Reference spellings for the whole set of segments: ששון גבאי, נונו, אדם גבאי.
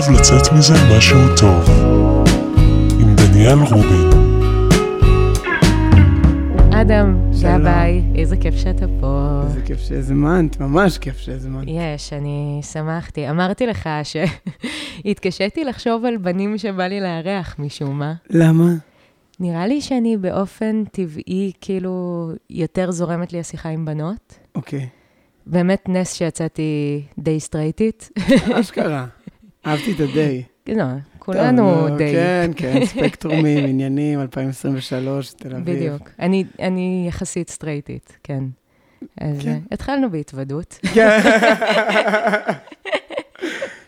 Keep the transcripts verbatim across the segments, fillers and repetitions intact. חייב לצאת מזה משהו טוב. עם דניאל רובין. אדם גבאי, איזה כיף שאתה פה. איזה כיף שהזמנת, ממש כיף שהזמנת. יש, אני שמחתי. אמרתי לך שהתקשיתי לחשוב על בנים שבא לי לארח משום מה. למה? נראה לי שאני באופן טבעי, כאילו, יותר זורמת לי השיחה עם בנות. אוקיי. באמת נס שיצאתי די סטרייטית. אשכרה, אהבתי את הדי. לא, כולנו די. כן, כן, ספקטרומים, עניינים, אלפיים עשרים ושלוש, תל אביב. בדיוק, אני יחסית סטרייטית, כן. אז התחלנו בהתוודות. כן.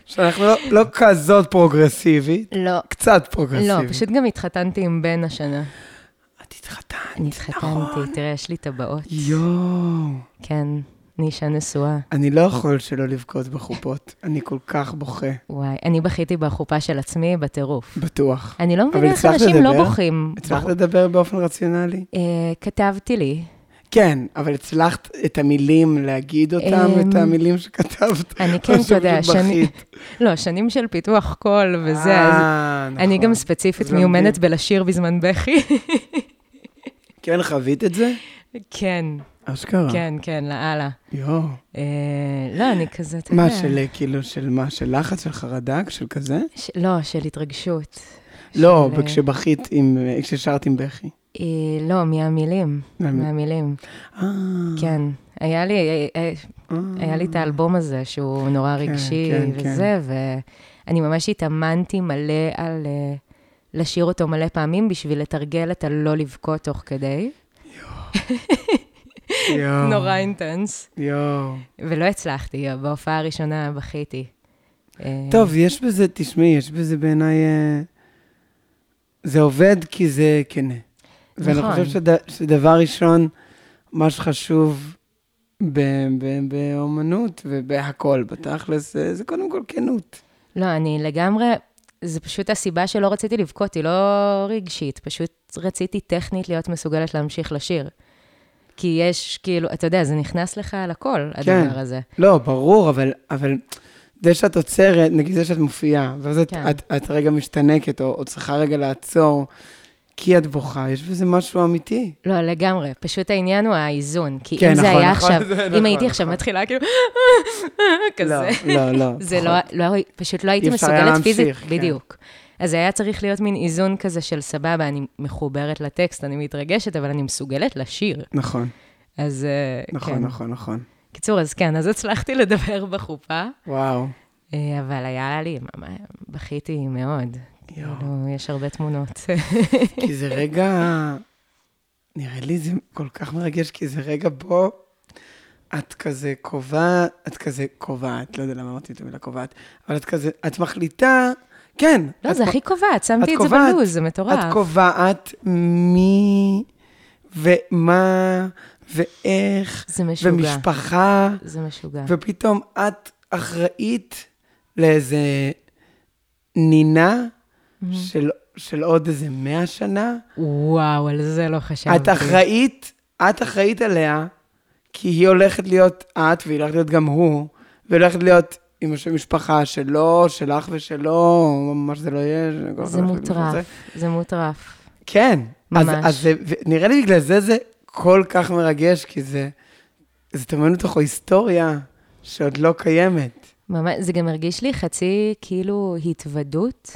שאנחנו לא, לא כזאת פרוגרסיבית, לא. קצת פרוגרסיבית. לא, פשוט גם התחתנתי עם בן השנה. את התחתנת, נכון. התחתנתי, תראה, יש לי טבעות. יואו. כן, נישה נשואה. אני לא יכול שלא לבכות בחופות, אני כל כך בוכה. וואי, אני בכיתי בחופה של עצמי בטירוף. בטוח. אני לא מבינה איך אנשים לא בוכים. הצלחת לדבר באופן רציונלי? כתבתי לי. כן, אבל הצלחת את המילים, להגיד אותם, את המילים שכתבת. אני כן, אתה יודע, שנים... לא, שנים של פיתוח קול וזה, אז... אני גם ספציפית מיומנת בלשיר בזמן בכי. כן, חווית את זה? כן. אשכרה. כן, כן, לאללה. יואו. לא, אני כזה... מה של, כאילו, של מה? של לחץ, של חרדק, של כזה? לא, של התרגשות. לא, כשבכית, כששרת עם בכי. לא, מהמילים, מהמילים. כן, היה לי את האלבום הזה שהוא נורא רגשי וזה, ואני ממש התאמנתי מלא על לשיר אותו מלא פעמים בשביל לתרגל את הלא לבכות תוך כדי. נורא אינטנס. ולא הצלחתי, בהופעה הראשונה בכיתי. טוב, יש בזה, תשמעי, יש בזה בעיניי, זה עובד כי זה כנה. ואני חושב שד, שדבר ראשון, מה שחשוב ב, ב, באומנות ובהכל, בתכלס, זה, זה קודם כל כנות. לא, אני לגמרי, זה פשוט הסיבה שלא רציתי לבכות, היא לא רגשית, פשוט רציתי טכנית להיות מסוגלת להמשיך לשיר. כי יש, כאילו, אתה יודע, זה נכנס לך על הכל, הדבר כן. הזה. לא, ברור, אבל, אבל זה שאת עוצרת, נגיד זה שאת מופיעה, ואז כן. את, את, את רגע משתנקת, או, או צריכה רגע לעצור, כי את בוכה, יש בזה משהו אמיתי. לא, לגמרי. פשוט העניין הוא האיזון. כי אם זה היה עכשיו, אם הייתי עכשיו מתחילה כאילו, כזה. לא, לא, לא. פשוט לא הייתי מסוגלת פיזית. בדיוק. אז היה צריך להיות מין איזון כזה של סבבה, אני מחוברת לטקסט, אני מתרגשת, אבל אני מסוגלת לשיר. נכון. אז כן. נכון, נכון, נכון. קיצור, אז כן, אז הצלחתי לדבר בחופה. וואו. אבל היה לי, בכיתי מאוד. יש הרבה תמונות. כי זה רגע, נראה לי זה כל כך מרגש, כי זה רגע בו את כזה קובעת, את כזה קובעת, לא יודע למה אמרתי את המילה קובעת, אבל את כזה, את מחליטה, כן. לא, זה הכי קובעת, שמתי את זה בלוז, זה מטורף. את קובעת מי ומה ואיך, ומשפחה. זה משוגע. ופתאום את אחראית לאיזה נינה, של, של עוד איזה מאה שנה. וואו, על זה לא חשבתי. את אחראית, את אחראית עליה, כי היא הולכת להיות את, והיא הולכת להיות גם הוא, והיא הולכת להיות עם המשפחה שלו, שלך ושלו, מה שזה לא יהיה. זה מוטרף, זה מוטרף. כן. ממש. אז, אז זה, נראה לי בגלל זה, זה כל כך מרגש, כי זה, זה תמיד מתוך היסטוריה שעוד לא קיימת. ממש, זה גם מרגיש לי חצי כאילו התוודות,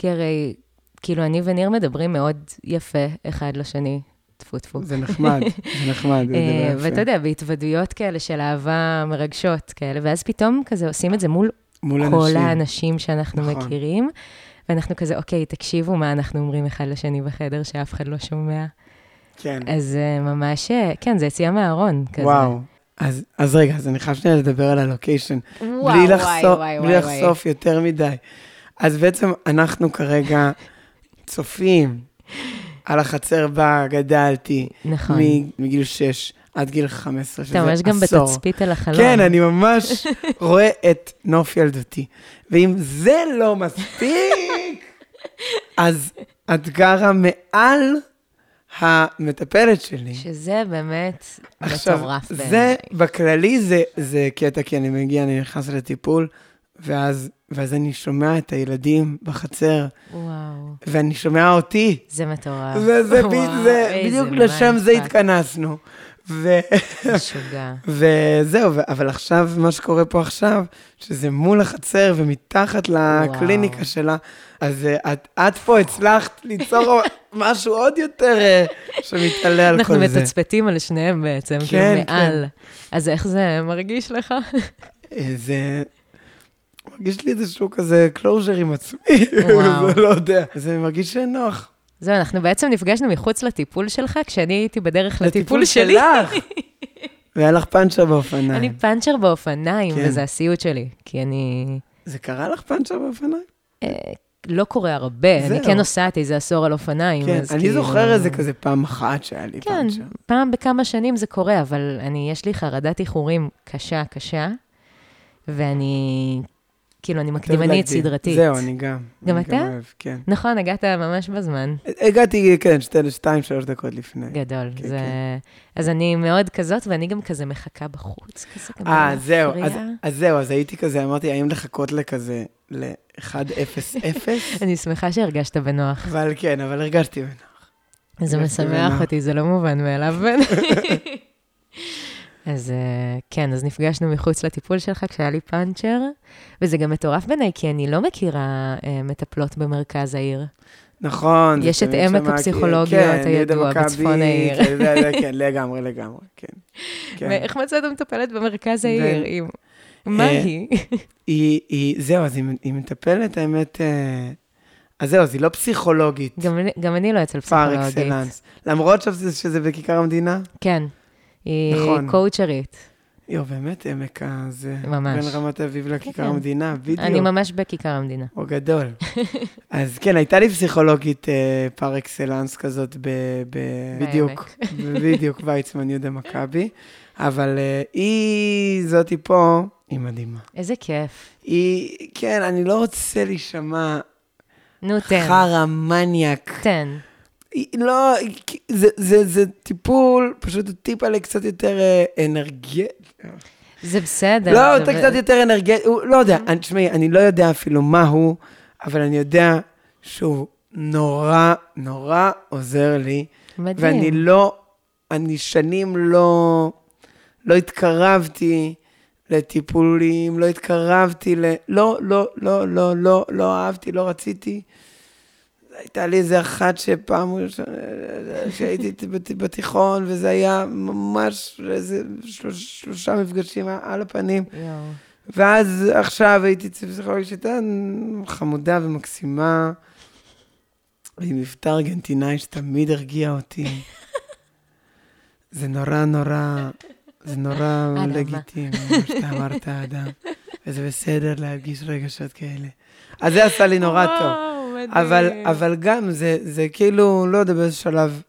כי הרי, כאילו, אני וניר מדברים מאוד יפה אחד לשני, טפו טפו. זה נחמד, זה נחמד. ואתה יודע, בהתוודויות כאלה של אהבה מרגשות כאלה, ואז פתאום כזה עושים את זה מול כל האנשים שאנחנו מכירים, ואנחנו כזה, אוקיי, תקשיבו מה אנחנו אומרים אחד לשני בחדר, שאף אחד לא שומע. כן. אז ממש, כן, זה יציאה מהארון כזה. וואו. אז, אז רגע, אז אני חייב שנייה לדבר על הלוקיישן. וואו, וואי, וואי, וואי. בלי לחשוף יותר מדי. אז בעצם אנחנו כרגע צופים על החצר בה גדלתי. נכון. מגיל שש עד גיל חמש עשרה, שזה עשור. אתה ממש גם בתצפית על החלום. כן, אני ממש רואה את נוף ילדותי. ואם זה לא מספיק, אז את גרה מעל המטפלת שלי. שזה באמת מטורף. עכשיו, זה בכללי זה, זה קטע, כי אני מגיע, אני נכנס לטיפול, ואז, ואז אני שומע את הילדים בחצר. וואו. ואני שומע אותי. זה מטורף. וזה בדיוק לשם זה התכנסנו. משוגע. וזהו, אבל עכשיו, מה שקורה פה עכשיו, שזה מול החצר ומתחת לקליניקה שלה, אז את פה הצלחת ליצור משהו עוד יותר שמתעלה על כל זה. אנחנו מתצפתים על שניהם בעצם, כאילו מעל. אז איך זה מרגיש לך? זה... מרגיש לי איזשהו כזה קלוז'ר עם עצמי, לא יודע. זה מרגיש שנוח. זהו, אנחנו בעצם נפגשנו מחוץ לטיפול שלך, כשאני הייתי בדרך לטיפול שלי. לטיפול שלך. והיה לך פאנצ'ר באופניים. אני פאנצ'ר באופניים, וזה הסיוט שלי, כי אני... זה קרה לך פאנצ'ר באופניים? לא קורה הרבה, אני כן נוסעתי איזה עשור על אופניים. כן, אני זוכר איזה כזה פעם אחת שהיה לי פאנצ'ר. כן, פעם בכמה שנים זה קורה, אבל יש לי חרדת איחורים קשה, קשה, ואני... כאילו, אני מקדימנית סדרתית. זהו, אני גם. גם אתה? כן. נכון, הגעת ממש בזמן. הגעתי, כן, שתיים, שלוש דקות לפני. גדול. אז אני מאוד כזאת, ואני גם כזה מחכה בחוץ, כזה גם מפריעה. אה, זהו, אז זהו, אז הייתי כזה, אמרתי, האם לחכות לכזה, ל-אחת אפס אפס? אני שמחה שהרגשת בנוח. אבל כן, אבל הרגשתי בנוח. זה משמח אותי, זה לא מובן מאליו בני. אז כן, אז נפגשנו מחוץ לטיפול שלך כשהיה לי פאנצ'ר, וזה גם מטורף ביניי, כי אני לא מכירה מטפלות במרכז העיר. נכון. יש את עמק הפסיכולוגיות הידוע בצפון העיר. כן, לגמרי, לגמרי, כן. איך מצאת המטפלת במרכז העיר? מה היא? זהו, אז היא מטפלת, האמת... אז זהו, אז היא לא פסיכולוגית. גם אני לא אצל פסיכולוגית. פאר אקסלנס. למרות שזה בכיכר המדינה? כן. היא קואוצ'רית. יו, באמת, עמק הזה. ממש. בין רמת אביב לכיכר המדינה, בדיוק. אני ממש בכיכר המדינה. או גדול. אז כן, הייתה לי פסיכולוגית פאר אקסלנס כזאת, בדיוק, בדיוק, ויצמן יהודה מקבי, אבל היא זאתי פה, היא מדהימה. איזה כיף. היא, כן, אני לא רוצה להישמע חרא מניאק. תן. לא, זה, זה, זה טיפול, פשוט טיפה לקצת יותר אנרגטי. זה בסדר. לא, אתה קצת יותר אנרגטי, לא יודע, תשמעי, אני לא יודע אפילו מהו, אבל אני יודע שהוא נורא, נורא עוזר לי. מדהים. ואני לא, אני שנים לא, לא התקרבתי לטיפולים, לא התקרבתי ל... לא, לא, לא, לא, לא, לא אהבתי, לא רציתי. הייתה לי איזה אחת שפעם שהייתי בתיכון, וזה היה ממש שלושה מפגשים על הפנים. ואז עכשיו הייתי פסיכולוגית שהייתה חמודה ומקסימה, עם מבטא ארגנטינאי שתמיד הרגיע אותי. זה נורא נורא, זה נורא לגיטימי, מה שאתה אמרת, אדם. וזה בסדר להרגיש רגשות כאלה. אז זה עשה לי נורא טוב. אבל, אבל גם זה, זה כאילו, לא יודע באיזה שלב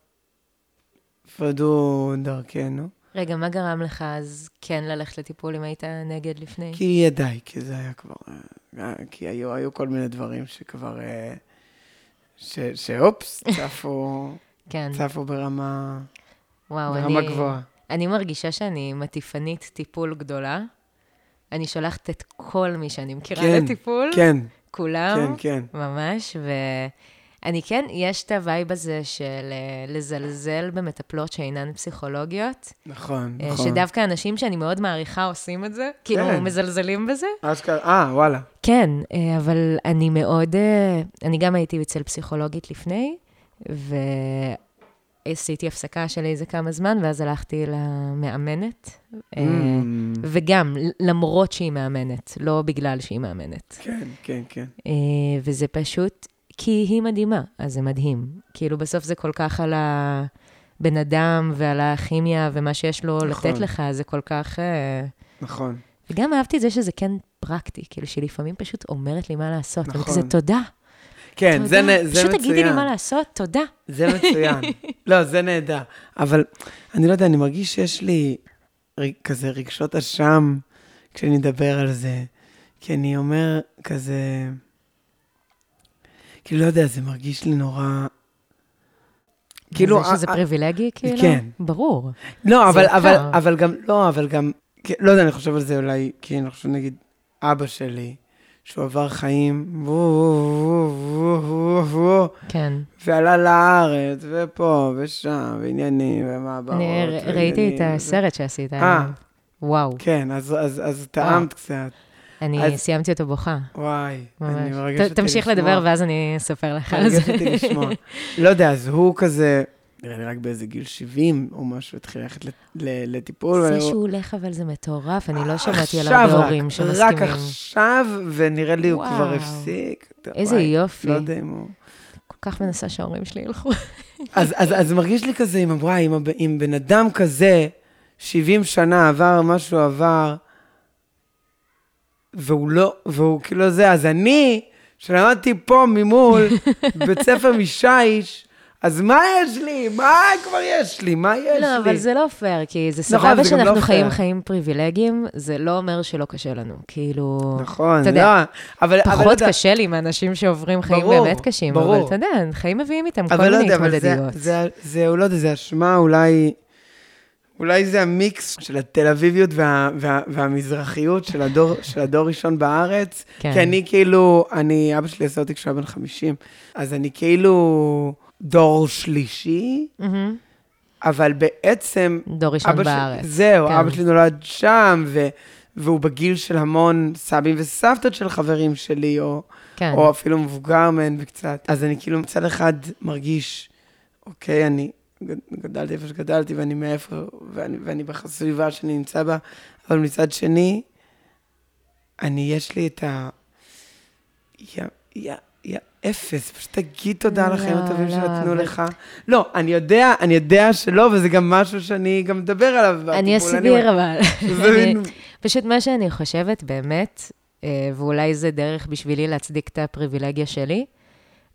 פרדו דרכנו. רגע, מה גרם לך אז כן ללכת לטיפול אם היית נגד לפני? כי ידיי, כי זה היה כבר, כי היו, היו כל מיני דברים שכבר, ש, שאופס, צפו, כן. צפו ברמה, וואו, ברמה אני, גבוהה. אני מרגישה שאני מטיפנית טיפול גדולה. אני שולחת את כל מי שאני מכירה כן, לטיפול. כן, כן. כולם, כן, כן. ממש, ואני כן, יש את הווייב הזה של לזלזל במטפלות שאינן פסיכולוגיות. נכון, נכון. שדווקא אנשים שאני מאוד מעריכה עושים את זה, כאילו כן. מזלזלים בזה. אה, וואלה. כן, אבל אני מאוד, אני גם הייתי אצל פסיכולוגית לפני, ועשיתי הפסקה של איזה כמה זמן, ואז הלכתי למאמנת, mm. וגם, למרות שהיא מאמנת, לא בגלל שהיא מאמנת. כן, כן, כן. וזה פשוט, כי היא מדהימה, אז זה מדהים. כאילו בסוף זה כל כך על הבן אדם ועל הכימיה, ומה שיש לו נכון. לתת לך, זה כל כך... נכון. וגם אהבתי את זה שזה כן פרקטי, כאילו שלפעמים פשוט אומרת לי מה לעשות. נכון. וכזה תודה. כן, זה, זה מצוין. פשוט תגידי לי מה לעשות, תודה. זה מצוין. לא, זה נהדר. אבל אני לא יודע, אני מרגיש שיש לי... כזה רגשות אשם, כשאני אדבר על זה, כי אני אומר כזה, כאילו לא יודע, זה מרגיש לי נורא, כאילו, זה שזה פריבילגי, כאילו? כן. ברור. לא, אבל, אבל, אבל גם, לא, אבל גם, לא יודע, אני חושב על זה אולי, כי אני חושב נגיד, אבא שלי, שהוא עבר חיים, כן. ועלה לארץ, ופה, ושם, ועניינים, ומעברות. אני ראיתי את הסרט שעשית. אה. וואו. כן, אז טעמת קצת. אני סיימתי אותו בוכה. וואי, אני מרגש אותי לשמוע. תמשיך לדבר, ואז אני אספר לך על זה. מרגש אותי לשמוע. לא יודע, אז הוא כזה... נראה לי רק באיזה גיל שבעים או משהו, התחיל ללכת לטיפול. זה שהוא הולך, אבל זה מטורף, אני לא שמעתי על הרבה הורים שמסכימים. רק עכשיו, ונראה לי הוא כבר הפסיק. איזה יופי. לא יודע אם הוא... כל כך מנסה שההורים שלי ילכו. אז מרגיש לי כזה, אם בן אדם כזה, שבעים שנה עבר, משהו עבר, והוא לא, והוא כאילו זה, אז אני, שלמדתי פה ממול, בית ספר משייש, אז מה יש לי? מה כבר יש לי? מה יש לי? לא, אבל זה לא פייר, כי זה סבבה שאנחנו חיים חיים פריבילגיים, זה לא אומר שלא קשה לנו. כאילו... נכון, לא. פחות קשה לי עם האנשים שעוברים חיים באמת קשים, אבל אתה יודע, חיים מביאים איתם כל מיני התמודדויות. זה, הוא לא יודע, זה אשמה, אולי... אולי זה המיקס של התל אביביות וה, וה, והמזרחיות של הדור, של הדור ראשון בארץ. כן. כי אני כאילו, אני, אבא שלי עשה אותי כשהוא בן חמישים, אז אני כאילו דור שלישי, mm-hmm. אבל בעצם... דור ראשון בארץ. ש... זהו, כן. אבא שלי נולד שם, ו... והוא בגיל של המון סבים וסבתות של חברים שלי, או, כן. או אפילו מבוגר מן וקצת. אז אני כאילו מצד אחד מרגיש, אוקיי, אני... גדלתי איפה שגדלתי, ואני מאיפה, ואני, ואני בסביבה שאני נמצא בה, אבל מצד שני, אני, יש לי את ה... יא, יא, יא, אפס, פשוט תגיד תודה לכם, לא, הטובים לא, שנתנו אבל... לך. לא, אני יודע, אני יודע שלא, וזה גם משהו שאני גם מדבר עליו. אני אסביר, אבל. פשוט מה שאני חושבת, באמת, ואולי זה דרך בשבילי להצדיק את הפריבילגיה שלי,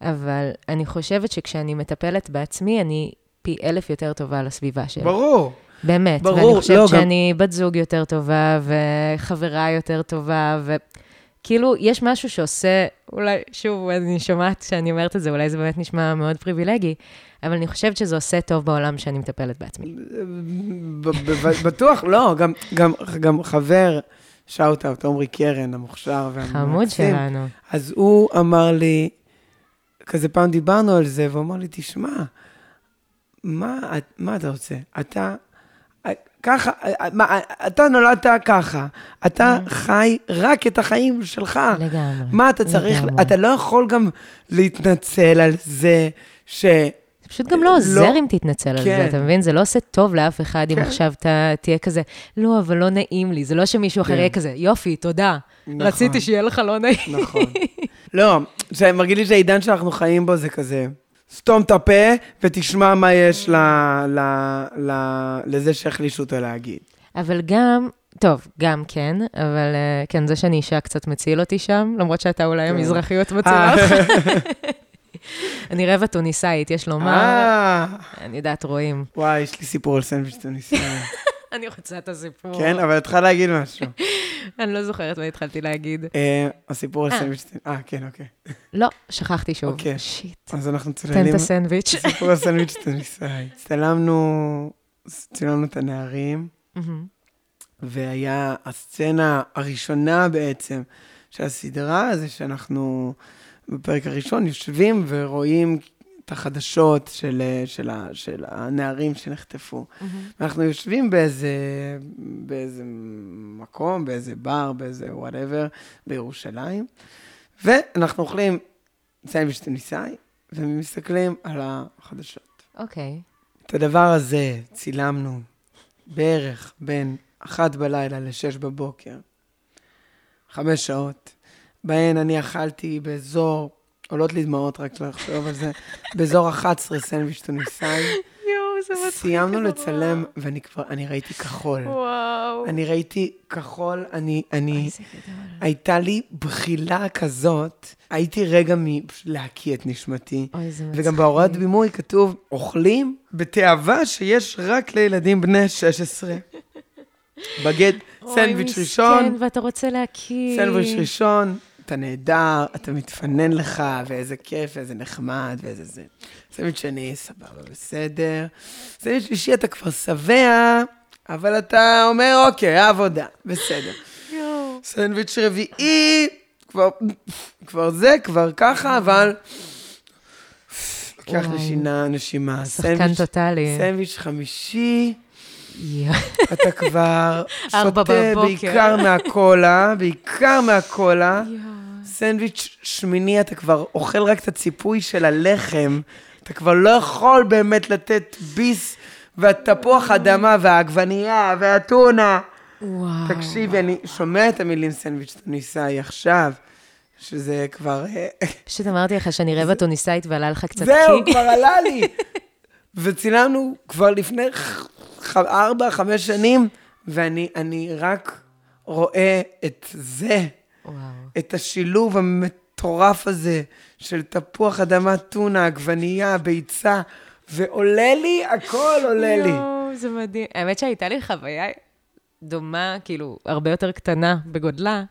אבל אני חושבת שכשאני מטפלת בעצמי, אני... פי אלף יותר טובה לסביבה שלי. ברור. באמת. ברור. ואני חושבת לא, שאני גם... בת זוג יותר טובה, וחברה יותר טובה, וכאילו, יש משהו שעושה, אולי, שוב, אני שומעת שאני אומרת את זה, אולי זה באמת נשמע מאוד פריבילגי, אבל אני חושבת שזה עושה טוב בעולם שאני מטפלת בעצמי. בטוח, לא, גם, גם, גם חבר, שאוט-אוט, עומרי קרן, המוכשר, חמוד שלנו. אז הוא אמר לי, כזה פעם דיברנו על זה, והוא אמר לי, תשמע, מה, מה אתה רוצה? אתה, ככה, מה, אתה נולדת ככה, אתה חי רק את החיים שלך. לגמרי. מה אתה צריך, לגמרי. אתה לא יכול גם להתנצל על זה ש... זה פשוט גם לא עוזר לא... אם תתנצל כן. על זה, אתה מבין? זה לא עושה טוב לאף אחד כן. אם עכשיו אתה תה, תהיה כזה, לא, אבל לא נעים לי, זה לא שמישהו אחר כן. יהיה כזה, יופי, תודה, נכון. רציתי שיהיה לך לא נעים. נכון. לא, מרגיש לי שהעידן שאנחנו חיים בו זה כזה... סתום את הפה, ותשמע מה יש ל, ל, ל, לזה שהחלישו אותו להגיד. אבל גם, טוב, גם כן, אבל כן, זה שאני אישה קצת מציל אותי שם, למרות שאתה אולי המזרחיות מצילה אותך. אני רבע טוניסאית, יש לומר, אני יודעת, רואים. וואי, יש לי סיפור על סנדוויץ' טוניסאי. אני רוצה את הסיפור. כן, אבל התחלת להגיד משהו. אני לא זוכרת מה התחלתי להגיד. הסיפור על סנדוויץ' אה, כן, אוקיי. לא, שכחתי שוב. אוקיי. שיט. אז אנחנו צללים... תן את הסנדוויץ'. סיפור על סנדוויץ' תניסאי. צלמנו, צלמנו את הנערים, והיה הסצנה הראשונה בעצם של הסדרה, זה שאנחנו בפרק הראשון יושבים ורואים... את החדשות של, של, של הנערים שנחטפו. Mm-hmm. אנחנו יושבים באיזה, באיזה מקום, באיזה בר, באיזה whatever, בירושלים, ואנחנו אוכלים סנדוויץ' תוניסאי, ומסתכלים על החדשות. אוקיי. Okay. את הדבר הזה צילמנו בערך בין אחת בלילה לשש בבוקר, חמש שעות, בהן אני אכלתי באזור, עולות לי דמעות רק לחשוב על זה, באזור אחת עשרה סנדוויץ' תוניסאי. יואו, זה מצחיק. סיימנו לצלם, ואני כבר, אני ראיתי כחול. וואו. אני ראיתי כחול, אני, אני, הייתה לי בחילה כזאת, הייתי רגע מלהקיא את נשמתי. אוי, זה מצחיק. וגם בהוראת בימוי כתוב, אוכלים בתאווה שיש רק לילדים בני שש עשרה. בגד, סנדוויץ' ראשון. אוי, מסכן, ואתה רוצה להקיא. סנדוויץ' ראשון. אתה נהדר, אתה מתפנן לך, ואיזה כיף, איזה נחמד, ואיזה זה. סנדוויץ' שני, סבבה, בסדר. סנדוויץ' שלישי, אתה כבר שבע, אבל אתה אומר, אוקיי, עבודה, בסדר. סנדוויץ' רביעי, כבר, כבר זה, כבר ככה, אבל... לקח נשינה, נשימה. שחקן טוטלי. סנדוויץ' חמישי. אתה כבר שותה בעיקר מהקולה, בעיקר מהקולה. סנדוויץ' שמיני, אתה כבר אוכל רק את הציפוי של הלחם. אתה כבר לא יכול באמת לתת ביס, והתפוח אדמה, והעגבנייה, והטונה. תקשיבי, אני שומע את המילים סנדוויץ' תוניסאי עכשיו. שזה כבר... פשוט אמרתי לך שאני רבע טוניסאית ועלה לך קצת קי. זהו, כבר עלה לי. וצילמנו כבר לפני ארבע, חמש שנים, ואני רק רואה את זה, את השילוב המטורף הזה, של תפוח אדמה טונה, עגבנייה, ביצה, ועולה לי, הכל עולה לי. זה מדהים. האמת שהייתה לי חוויה דומה, כאילו, הרבה יותר קטנה בגודלה,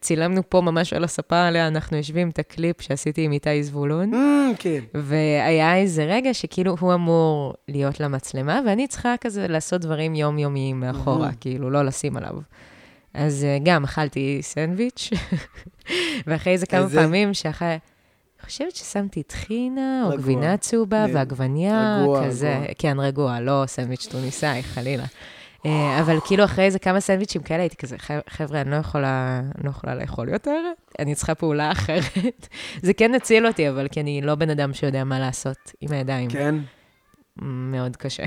צילמנו פה ממש על הספה עליה, אנחנו יושבים את הקליפ שעשיתי עם איתי זבולון, והיה איזה רגע שכאילו הוא אמור להיות למצלמה, ואני צריכה כזה לעשות דברים יומיומיים מאחורה, כאילו לא לשים עליו. אז גם אכלתי סנדוויץ', ואחרי זה כמה פעמים שאחרי, אני חושבת ששמתי טחינה, או גבינה צהובה, ועגבניה, כזה, כן רגוע, לא סנדוויץ' טוניסאי, חלילה. אבל כאילו אחרי איזה כמה סנדוויץ'ים כאלה, הייתי כזה, חבר'ה, אני לא יכולה, לא יכולה לאכול יותר, אני צריכה פעולה אחרת. זה כן הציל אותי, אבל כי אני לא בן אדם שיודע מה לעשות עם הידיים. כן. מאוד קשה.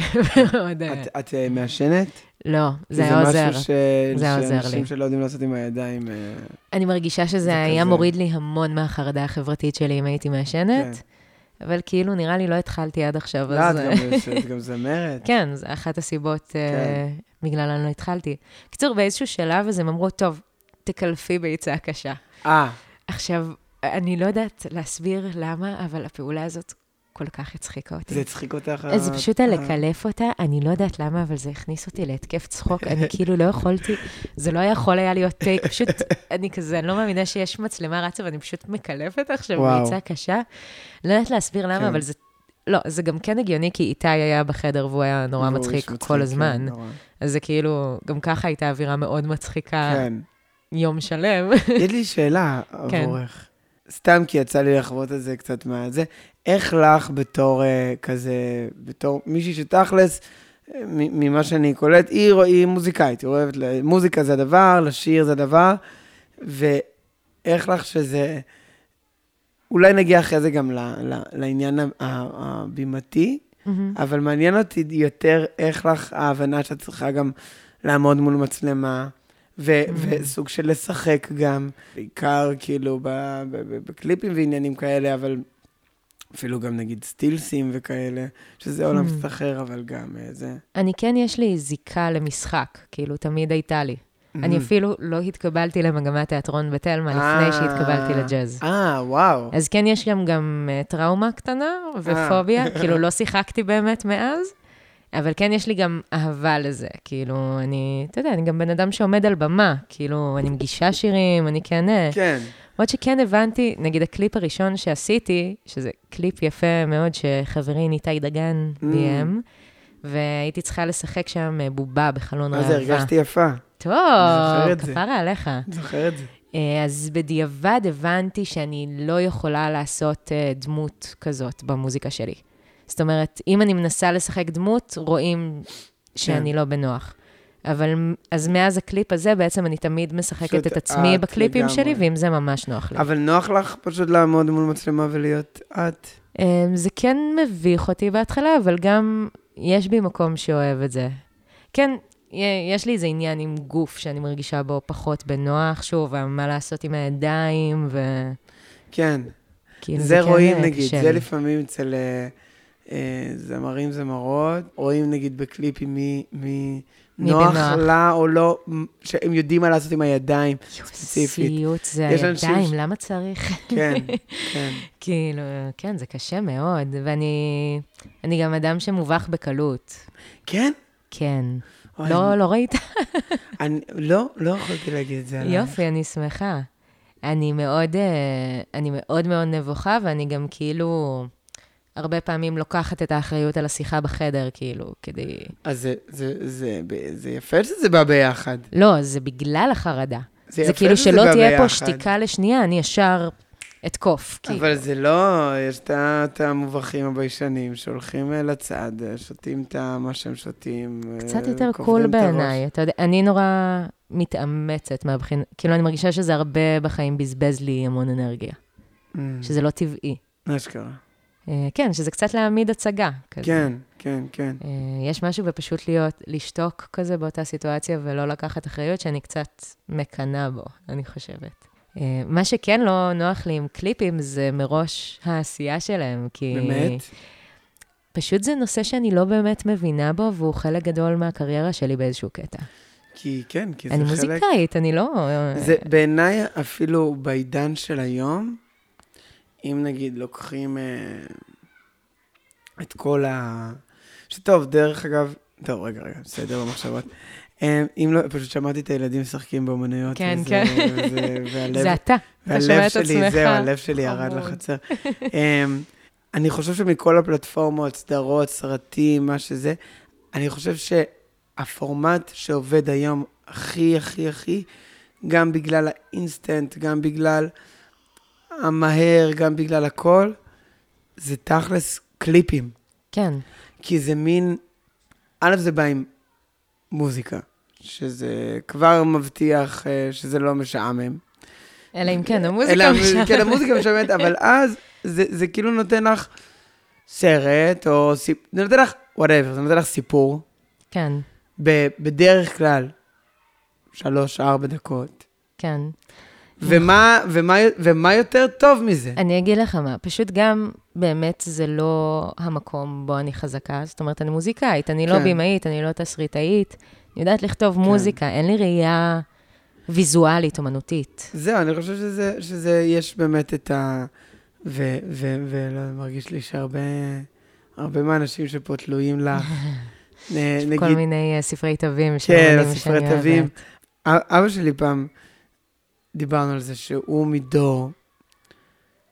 את מעשנת? לא, זה היה עוזר. זה משהו שאנשים שלא יודעים לעשות עם הידיים. אני מרגישה שזה היה מוריד לי המון מהחרדה החברתית שלי אם הייתי מעשנת. אבל כאילו, נראה לי, לא התחלתי עד עכשיו. לא, את גם זמרת. כן, זו אחת הסיבות בגלל אני לא התחלתי. קצור, באיזשהו שלב, אז הם אמרו, טוב, תקלפי ביצה קשה. אה. עכשיו, אני לא יודעת להסביר למה, אבל הפעולה הזאת כל כך הצחיקה אותי. זה הצחיק אותך? אז פשוט לקלף אותה, אני לא יודעת למה, אבל זה הכניס אותי להתקף צחוק, אני כאילו לא יכולתי, זה לא יכול היה להיות טייק, פשוט אני כזה, אני לא מאמינה שיש מצלמה רצה, ואני פשוט מקלפת עכשיו, ביצה קשה. לא יודעת להסביר למה, אבל זה, לא, זה גם כן הגיוני, כי איתי היה בחדר, והוא היה נורא מצחיק כל הזמן. אז זה כאילו, גם ככה הייתה אווירה מאוד מצחיקה, יום שלם. יש לי שאלה עבורך. סתם כי יצא לי לחוות את זה קצת מה זה, איך לך בתור כזה, בתור מישהי שתכלס, ממה שאני קולט, היא, היא מוזיקאית, היא אוהבת, מוזיקה זה הדבר, לשיר זה הדבר, ואיך לך שזה, אולי נגיע אחרי זה גם ל, ל, לעניין הבימתי, mm-hmm. אבל מעניין אותי יותר איך לך ההבנה שאת צריכה גם לעמוד מול מצלמה, ו- mm-hmm. וסוג של לשחק גם, בעיקר כאילו ב- ב- ב- בקליפים ועניינים כאלה, אבל אפילו גם נגיד סטילסים וכאלה, שזה mm-hmm. עולם שתחר, אבל גם זה. אני כן, יש לי זיקה למשחק, כאילו תמיד הייתה לי. Mm-hmm. אני אפילו לא התקבלתי למגמת תיאטרון בתלמה, לפני שהתקבלתי לג'אז. אה, וואו. אז כן, יש גם גם טראומה קטנה ופוביה, כאילו לא שיחקתי באמת מאז. אבל כן, יש לי גם אהבה לזה, כאילו, אני, אתה יודע, אני גם בן אדם שעומד על במה, כאילו, אני מגישה שירים, אני כן... כן. עוד שכן הבנתי, נגיד הקליפ הראשון שעשיתי, שזה קליפ יפה מאוד, שחברי ניטאי דגן ביים, והייתי צריכה לשחק שם בובה בחלון ראווה. אז הרגשתי יפה. טוב, כפרה עליך. זוכר את זה. אז בדיעבד הבנתי שאני לא יכולה לעשות דמות כזאת במוזיקה שלי. זאת אומרת, אם אני מנסה לשחק דמות, רואים שאני לא בנוח. אבל, אז מאז הקליפ הזה, בעצם אני תמיד משחקת את עצמי בקליפים שלי, ואם זה ממש נוח לי. אבל נוח לך פשוט לעמוד מול מצלמה ולהיות את? זה כן מביך אותי בהתחלה, אבל גם יש בי מקום שאוהב את זה. כן, יש לי איזה עניין עם גוף שאני מרגישה בו פחות בנוח, שוב, מה לעשות עם הידיים ו... כן. זה רואים, נגיד, זה לפעמים אצל... זמרים זמרות, רואים נגיד בקליפים מי, מי, מי נוח לה או לא, שהם יודעים מה לעשות עם הידיים ספציפית. סיוט זה הידיים, ש... למה צריך? כן, כן. כאילו, כן, זה קשה מאוד, ואני אני גם אדם שמובח בקלות. כן? כן. אוי, לא, אני... לא ראית? אני, לא, לא יכולתי להגיד את זה. יופי, אני שמחה. אני מאוד, אני מאוד מאוד נבוכה, ואני גם כאילו... הרבה פעמים לוקחת את האחריות על השיחה בחדר, כאילו, כדי... אז זה, זה, זה, זה, זה יפה שזה בא ביחד. לא, זה בגלל החרדה. זה כאילו שלא תהיה פה שתיקה לשנייה, אני ישר אתקוף. אבל זה לא, יש את המובכים הביישנים שהולכים לצד, שותים את מה שהם שותים. קצת יותר קול בעיניי, אתה יודע, אני נורא מתאמצת מהבחינה, כאילו אני מרגישה שזה הרבה בחיים בזבז לי המון אנרגיה, שזה לא טבעי. אשכרה. כן, שזה קצת להעמיד הצגה. כן, כן, כן. יש משהו בפשוט להיות, לשתוק כזה באותה סיטואציה ולא לקחת אחריות שאני קצת מקנה בו, אני חושבת. מה שכן לא נוח לי עם קליפים זה מראש העשייה שלהם, כי... באמת? פשוט זה נושא שאני לא באמת מבינה בו, והוא חלק גדול מהקריירה שלי באיזשהו קטע. כי כן, כי זה חלק... אני מוזיקאית, אני לא... זה בעיניי אפילו בעידן של היום, אם נגיד לוקחים את כל ה... שטוב, דרך אגב... טוב, רגע, רגע, בסדר במחשבות. אם לא, פשוט שמעתי את הילדים משחקים באומנויות. כן, כן. זה אתה. והלב שלי, זהו, הלב שלי ירד לחצר. אני חושב שמכל הפלטפורמות, סדרות, סרטים, מה שזה, אני חושב שהפורמט שעובד היום הכי, הכי, הכי, גם בגלל האינסטנט, גם בגלל... המהר, גם בגלל הכל, זה תכלס קליפים. כן. כי זה מין, א' זה בא עם מוזיקה, שזה כבר מבטיח שזה לא משעמם. אלא אם כן, המוזיקה משעמם. כן, המוזיקה משעממת, אבל אז זה, זה כאילו נותן לך סרט, או סיפור, זה נותן לך, whatever, זה נותן לך סיפור. כן. ב- בדרך כלל, שלוש, ארבע דקות. כן. ומה, ומה, ומה יותר טוב מזה? אני אגיד לך מה, פשוט גם באמת זה לא המקום בו אני חזקה, זאת אומרת, אני מוזיקאית, אני לא בימאית, אני לא תסריטאית, אני יודעת לכתוב מוזיקה, אין לי ראייה ויזואלית, אומנותית. זהו, אני חושב שזה, שזה יש באמת את ה... ו, ו, ולא, מרגיש לי שהרבה, הרבה מהאנשים שפה תלויים לך. נגיד... כל מיני ספרי תווים. כן, ספרי תווים. אבא שלי פעם... דיברנו על זה שהוא מדור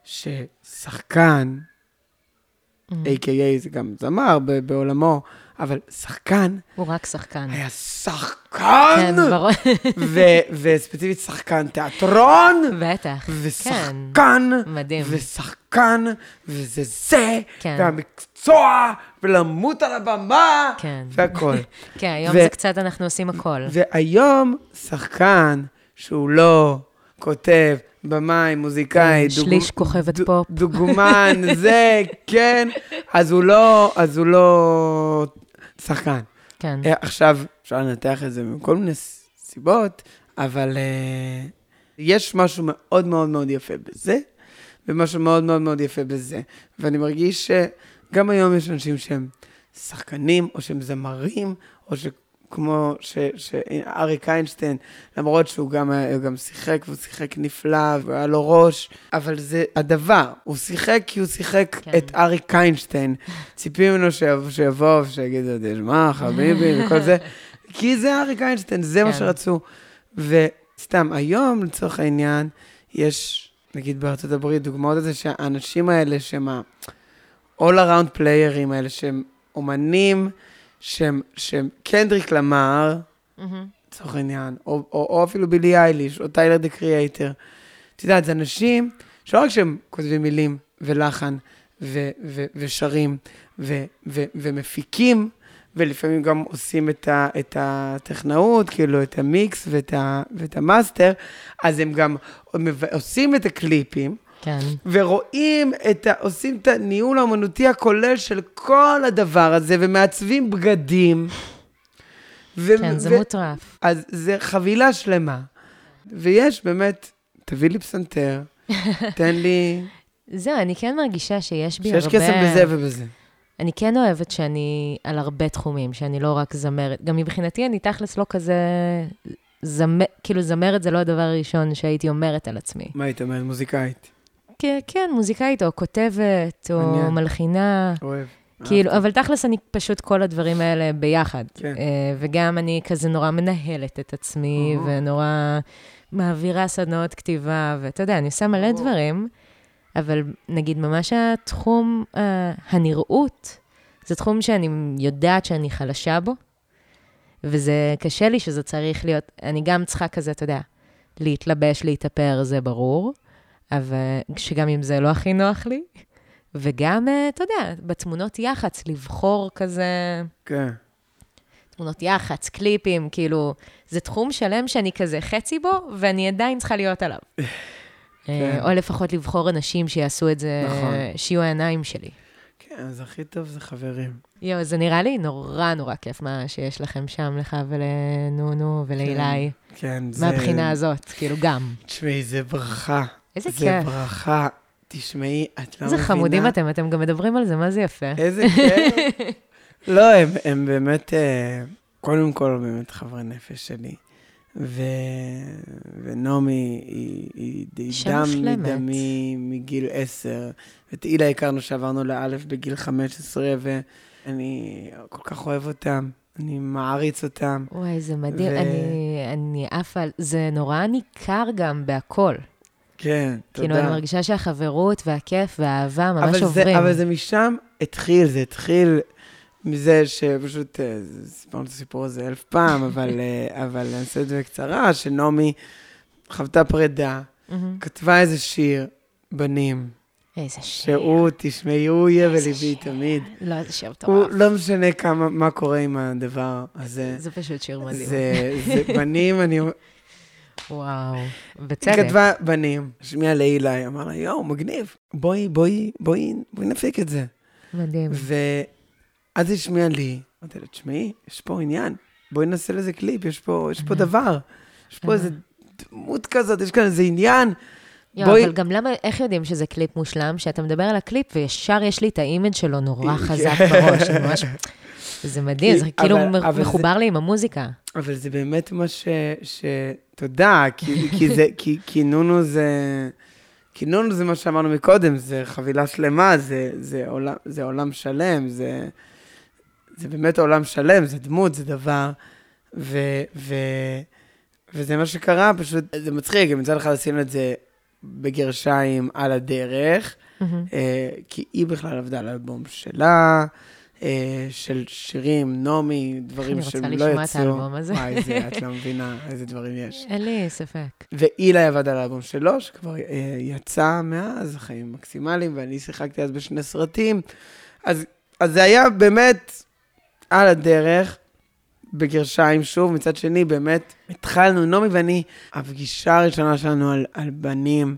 ששחקן, mm-hmm. איי קיי איי זה גם זמר ב- בעולמו, אבל שחקן... הוא רק שחקן. היה שחקן! כן, ברור. ו- וספציפית שחקן תיאטרון. בטח, ושחקן, כן. מדהים. ושחקן, וזה זה, כן. והמקצוע, ולמות על הבמה, כן. והכל. כן, היום ו- זה קצת אנחנו עושים הכל. והיום שחקן... שהוא לא כותב, במאי, מוזיקאי, שליש כוכבת פופ. דוגמן, זה, כן. אז הוא לא, אז הוא לא שחקן. כן. עכשיו, אפשר לנתח את זה מכל מיני סיבות, אבל יש משהו מאוד מאוד מאוד יפה בזה, ומשהו מאוד מאוד מאוד יפה בזה. ואני מרגיש שגם היום יש אנשים שהם שחקנים, או שהם זמרים, או ש... כמו שאריק איינשטיין, למרות שהוא גם, גם שיחק, והוא שיחק נפלא, והיה לו ראש, אבל זה הדבר, הוא שיחק כי הוא שיחק כן. את אריק איינשטיין, ציפים לנו שיבוא, שיגיד, מה, חביבי, וכל זה, כי זה אריק איינשטיין, זה כן. מה שרצו, וסתם, היום, לצורך העניין, יש, נגיד בארצות הברית, דוגמאות הזה, שהאנשים האלה, שהם ה-all-around player'ים האלה, שהם אומנים, שם, שם, קנדריק למר, לצורך העניין, או, או, או אפילו בילי אייליש, או טיילר דה קריאייטר. אתה יודעת, זה אנשים שלא רק שהם כותבים מילים ולחן ו, ו, ושרים ו, ו, ומפיקים, ולפעמים גם עושים את, ה, את הטכנאות, כאילו את המיקס ואת, ה, ואת המאסטר, אז הם גם עושים את הקליפים, כן. ורואים את ה... עושים את הניהול האמנותי הכולל של כל הדבר הזה, ומעצבים בגדים. ו... כן, זה ו... מוטרף. אז זה חבילה שלמה. ויש באמת, תביא לי פסנתר, תן לי... זהו, אני כן מרגישה שיש בי שיש הרבה... שיש כסף בזה ובזה. אני כן אוהבת שאני על הרבה תחומים, שאני לא רק זמרת. גם מבחינתי אני תכלס לא כזה... זמר... כאילו זמרת זה לא הדבר הראשון שהייתי אומרת על עצמי. מה היית אומרת? מוזיקאית? כן, מוזיקאית, או כותבת, או עניין. מלחינה. אוהב. כאילו, אבל תכלס אני פשוט כל הדברים האלה ביחד. כן. וגם אני כזה נורא מנהלת את עצמי, או. ונורא מעבירה סדנאות כתיבה, ואתה יודע, אני עושה מלא או. דברים, אבל נגיד ממש התחום, uh, הנראות, זה תחום שאני יודעת שאני חלשה בו, וזה קשה לי שזה צריך להיות, אני גם צריכה כזה, אתה יודע, להתלבש, להתאפר, זה ברור, אבל שגם אם זה לא הכי נוח לי, וגם, אתה יודע, בתמונות יח"צ, לבחור כזה... כן. תמונות יח"צ, קליפים, כאילו, זה תחום שלם שאני כזה חצי בו, ואני עדיין צריכה להיות עליו. כן. או לפחות לבחור אנשים שיעשו את זה, נכון. שיהיו העיניים שלי. כן, אז הכי טוב זה חברים. יו, זה נראה לי נורא נורא כיף מה שיש לכם שם, לך ולנונו ולאילי. כן, כן. מהבחינה זה... הזאת, כאילו גם. תשמעי, זה ברכה. איזה כיף. זה ברכה. תשמעי, את לא מבינה. איזה חמודים אתם, אתם גם מדברים על זה, מה זה יפה. איזה כיף. לא, הם, הם באמת, קודם כל באמת חברי נפש שלי. ו... ונומי היא, היא די דם מדמי מגיל עשר, ואת אילה הכרנו שעברנו לאלף בגיל חמש עשרה, ואני כל כך אוהב אותם, אני מעריץ אותם. וואי, זה מדהים, ו... אני, אני אף על... זה נורא ניכר גם בהכל. כן, תודה. כאילו, אני מרגישה שהחברות והכיף והאהבה ממש אבל עוברים. זה, אבל זה משם התחיל, זה התחיל... מזה שפשוט, סיפרנו את הסיפור הזה אלף פעם, אבל, אבל אני עושה את זה בקצרה, שנומי חוותה פרידה, כתבה איזה שיר, בנים. איזה שיר. שהוא, תשמעי, הוא יהיה בליבי תמיד. לא, איזה שיר טוב. לא משנה כמה, מה קורה עם הדבר הזה. זה פשוט שיר מדהים. זה, זה בנים, אני... וואו, בצדק. היא כתבה בנים, שמיעה לאילה, היא אמרה לה, יואו, מגניב, בואי, בואי, בואי, בואי נפיק את זה. מדהים. ו... אז היא שמיעה לי, אמרתי לה, תשמעי, יש פה עניין, בואי נעשה לזה קליפ, יש פה, יש פה דבר, יש פה איזה דמות כזאת, יש כאן איזה עניין. יואו, אבל גם למה, איך יודעים שזה קליפ מושלם, שאתה מדבר על הקליפ, וישר יש לי את האימג' שלו נורא חזק בראש, ממש, זה מדהים, זה כאילו מחובר לי עם המוזיקה. אבל זה באמת מה ש, תודה, כי נונו זה... כי נונו זה מה שאמרנו מקודם, זה חבילה שלמה, זה, זה עולם, זה עולם שלם, זה, זה באמת עולם שלם, זה דמות, זה דבר, ו, ו, וזה מה שקרה, פשוט, זה מצחיק, מצד אחד עשינו את זה בגרשיים על הדרך, mm-hmm. כי היא בכלל עבדה על האלבום שלה, של שירים, נומי, דברים שהם לא יצאו. אני רוצה לשמוע את האלבום הזה. וואי, זה, את לא מבינה איזה דברים יש. אין לי ספק. ואילה עבד על האלבום שלו, שכבר יצא מאז, חיים מקסימליים, ואני שיחקתי אז בשני סרטים. אז, אז זה היה באמת על הדרך, בגרשיים שוב, מצד שני, באמת התחלנו, נומי ואני, הפגישה הראשונה שלנו על, על בנים,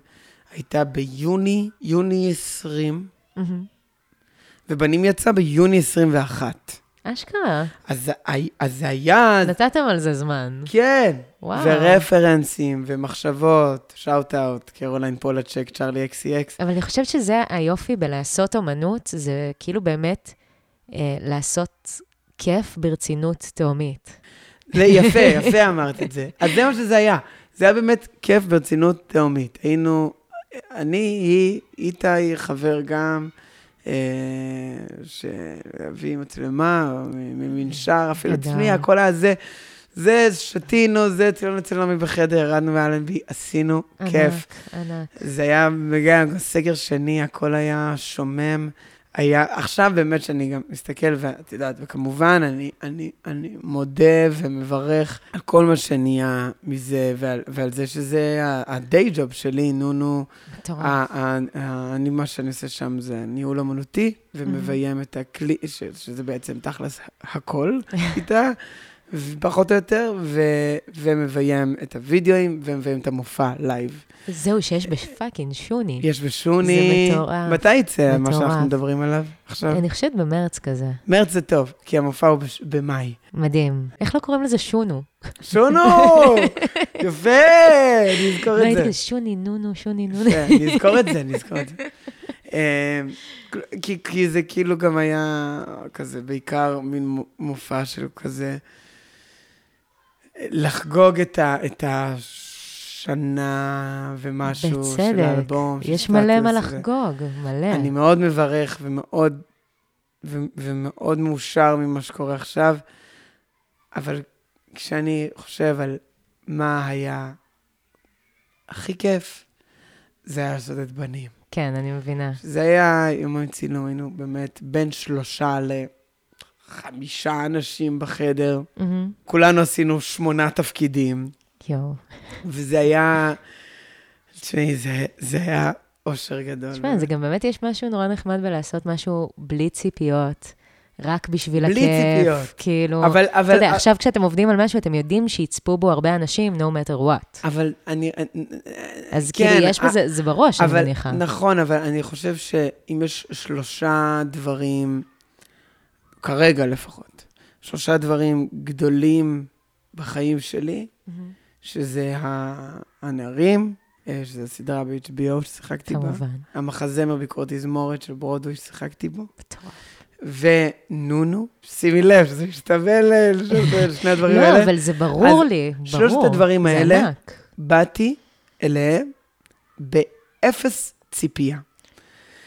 הייתה ביוני, יוני עשרים, mm-hmm. ובנים יצא ביוני עשרים ואחת. אשכרה. אז, אז זה היה... נתתם על זה זמן. כן. וואו. ורפרנסים ומחשבות, שאוט-אוט, קרוליין פולצ'ק, צ'רלי אקסי אקס. אבל אני חושבת שזה היופי בלעשות אומנות, זה כאילו באמת אה, לעשות כיף ברצינות תאומית. זה יפה, יפה אמרת את זה. אז זה מה שזה היה. זה היה באמת כיף ברצינות תאומית. היינו, אני, היא, איתי, חבר גם... שהביא מצלמה, ממנשר, אפילו עצמי, הכל הזה, זה שתינו, זה צילון לצילומי בחדר, הרדנו באלנבי, עשינו כיף. זה היה מגיע סגר שני, הכל היה שומם, היה, עכשיו באמת שאני גם מסתכל, ואת יודעת, וכמובן אני, אני, אני מודה ומברך על כל מה שנהיה מזה, ועל, ועל זה שזה הדיי ג'וב שלי, נונו, אני, מה שאני עושה שם זה ניהול אמנותי, ומביים את הכלי, ש, שזה בעצם תכלס הכל איתה, פחות או יותר, ו, ומביים את הוידאוים, ומביים את המופע לייב. זהו, שיש בפאקינג שוני. יש בשוני. זה מטורף. מתי יצא מה שאנחנו מדברים עליו עכשיו? אני חושבת במרץ כזה. מרץ זה טוב, כי המופע הוא בש... במאי. מדהים. איך לא קוראים לזה שונו? שונו! יפה! נזכור את זה. ראיתי לשוני, נונו, שוני, נונו. נזכור את זה, נזכור את זה. כי, כי זה כאילו גם היה כזה, בעיקר מין מופע שלו כזה, לחגוג את ה... את ה... שנה ומשהו בצדק. של האלבום. יש מלא מה לחגוג, מלא. אני מאוד מברך ומאוד, ו- ומאוד מאושר ממה שקורה עכשיו, אבל כשאני חושב על מה היה הכי כיף, זה היה לעשות את בנים. כן, אני מבינה. זה היה, יומיים צילום, היינו באמת בין שלושה ל... חמישה אנשים בחדר. Mm-hmm. כולנו עשינו שמונה תפקידים. וזה היה, תשמעי, זה היה אושר גדול. תשמע, זה גם באמת יש משהו נורא נחמד בלעשות משהו בלי ציפיות, רק בשביל הכיף. בלי ציפיות. כאילו, אתה יודע, עכשיו כשאתם עובדים על משהו, אתם יודעים שיצפו בו הרבה אנשים, no matter what. אבל אני... אז כאילו, יש בזה, זה בראש, אני מניחה. נכון, אבל אני חושב שאם יש שלושה דברים, כרגע לפחות, שלושה דברים גדולים בחיים שלי, שזה הנערים, שזו סדרה ב-אייץ' בי או ששיחקתי בה. כמובן. המחזמר ביקורתי זמורת של ברודווי ששיחקתי בו. בטוח. ונונו, שימי לב, שזה משתבל, שני הדברים האלה. לא, אבל זה ברור לי, ברור. שלושת הדברים האלה, באתי אליהם באפס ציפייה.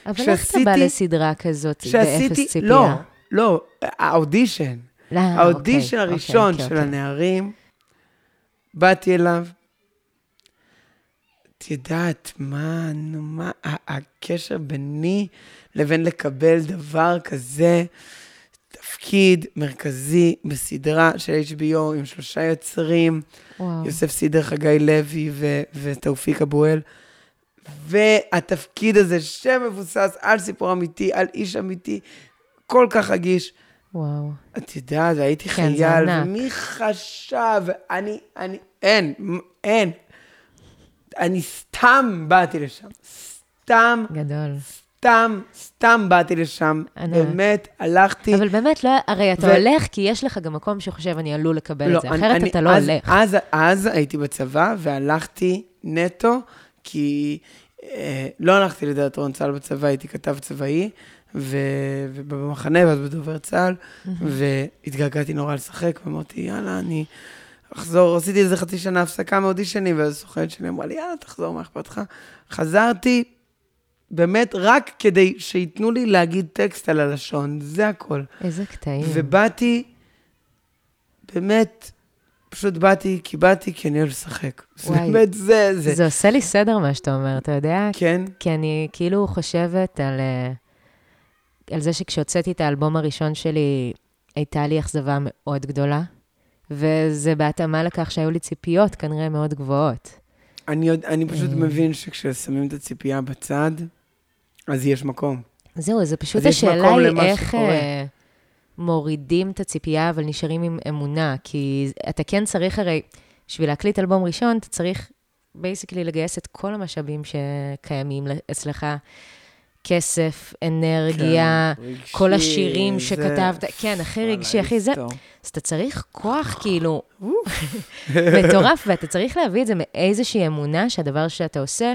אבל איך אתה בא לסדרה כזאת באפס ציפייה? לא, לא, האודישן. האודישן הראשון של הנערים, באתי אליו, את יודעת, מה, נו, מה, הקשר ביני לבין לקבל דבר כזה, תפקיד מרכזי בסדרה של אייץ' בי או עם שלושה יוצרים, וואו. יוסף סידר, חגי לוי ו- ותאופיק אבואל, והתפקיד הזה שמבוסס על סיפור אמיתי, על איש אמיתי, כל כך רגיש. וואו. את יודעת, הייתי כן, חייל, ומי חשב, אני, אני, אין, אין. אני סתם באתי לשם, סתם, גדול. סתם, סתם באתי לשם, ענה. באמת, הלכתי. אבל באמת, לא, הרי אתה ו... הולך, כי יש לך גם מקום שחושב, אני עלול לקבל לא, את זה, אני, אחרת אני, אתה לא אז, הולך. אז, אז, אז הייתי בצבא, והלכתי נטו, כי אה, לא הלכתי לדעת רון צהל בצבא, הייתי כתב צבאי, ו... ובמחנה, ואז בדובר צהל, והתגעגעתי נורא לשחק, ואמרתי, יאללה, אני... אחזור, עשיתי איזה חצי שנה הפסקה מאודישני, ואז סוכנת שלי אמרה לי, יאללה, תחזור, מה אכפתך? חזרתי, באמת, רק כדי שיתנו לי להגיד טקסט על הלשון, זה הכל. איזה קטעים. ובאתי, באמת, פשוט באתי, כי באתי, כי אני אוהב לשחק. וואי. באמת, זה, זה. זה עושה לי סדר מה שאתה אומר, אתה יודע? כן. כי אני כאילו חושבת על, על זה שכשהוצאתי את האלבום הראשון שלי, הייתה לי אכזבה מאוד גדולה. וזה בהתאמה לכך שהיו לי ציפיות כנראה מאוד גבוהות. אני, אני פשוט מבין שכששמים את הציפייה בצד, אז יש מקום. זהו, זה פשוט השאלה היא איך מורידים את הציפייה, אבל נשארים עם אמונה, כי אתה כן צריך הרי, בשביל להקליט אלבום ראשון, אתה צריך בייסיקלי לגייס את כל המשאבים שקיימים אצלך, כסף, אנרגיה, כן, רגשי, כל השירים זה... שכתבת, כן, הכי רגשי, הכי זה. אז אתה צריך כוח כאילו מטורף, ואתה צריך להביא את זה מאיזושהי אמונה שהדבר שאתה עושה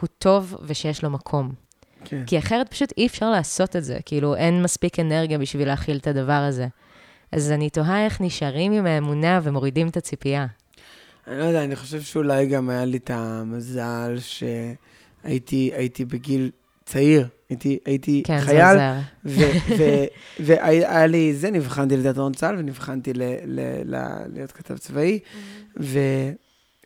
הוא טוב ושיש לו מקום. כן. כי אחרת פשוט אי אפשר לעשות את זה, כאילו אין מספיק אנרגיה בשביל להכיל את הדבר הזה. אז אני תוהה איך נשארים עם האמונה ומורידים את הציפייה. אני לא יודע, אני חושב שאולי גם היה לי את המזל שהייתי בגיל... צעיר, הייתי, הייתי כן, חייל, והיה לי זה, נבחנתי לדעת רון צהל, ונבחנתי ל, ל, ל, להיות כתב צבאי, ו,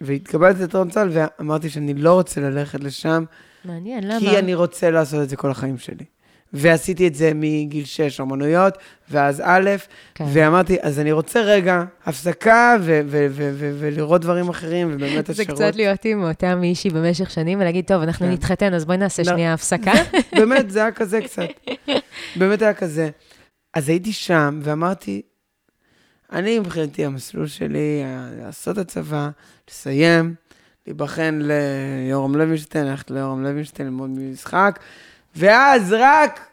והתקבלתי לדעת רון צהל, ואמרתי שאני לא רוצה ללכת לשם, מעניין, כי למה? אני רוצה לעשות את זה כל החיים שלי. ועשיתי את זה מגיל שש, אמנויות, ואז א', כן. ואמרתי, אז אני רוצה רגע, הפסקה, ו- ו- ו- ו- ולראות דברים אחרים, ובאמת השרות. זה קצת להיות עם אותה מישהי במשך שנים, ולהגיד, טוב, אנחנו כן. נתחתן, אז בואי נעשה שנייה הפסקה. באמת, זה היה כזה קצת. באמת היה כזה. אז הייתי שם, ואמרתי, אני מבחינתי המסלול שלי, לעשות הצבא, לסיים, להיבחן ליורם לוינשטיין, ללכת ליורם לוינשטיין, ללמוד ממשחק, ואז רק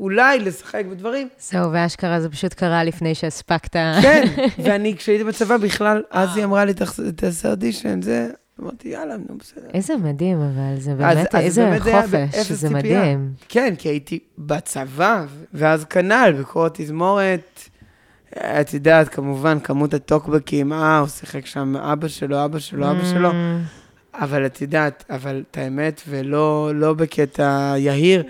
אולי לשחק בדברים. זהו, והאשכרה זה פשוט קרה לפני שהספקת. כן, ואני כשהייתי בצבא בכלל, אז היא אמרה לי, תעשה אודישן, זה, אמרתי, יאללה, נו, בסדר. איזה מדהים, אבל זה באמת, איזה חופש, זה מדהים. כן, כי הייתי בצבא, ואז כנ"ל, בקורת תזמורת, את יודעת, כמובן, כמות הטוקבקים, אה, הוא שיחק שם, אבא שלו, אבא שלו, אבא שלו. אבל את יודעת, אבל את האמת, ולא לא בקטע יהיר,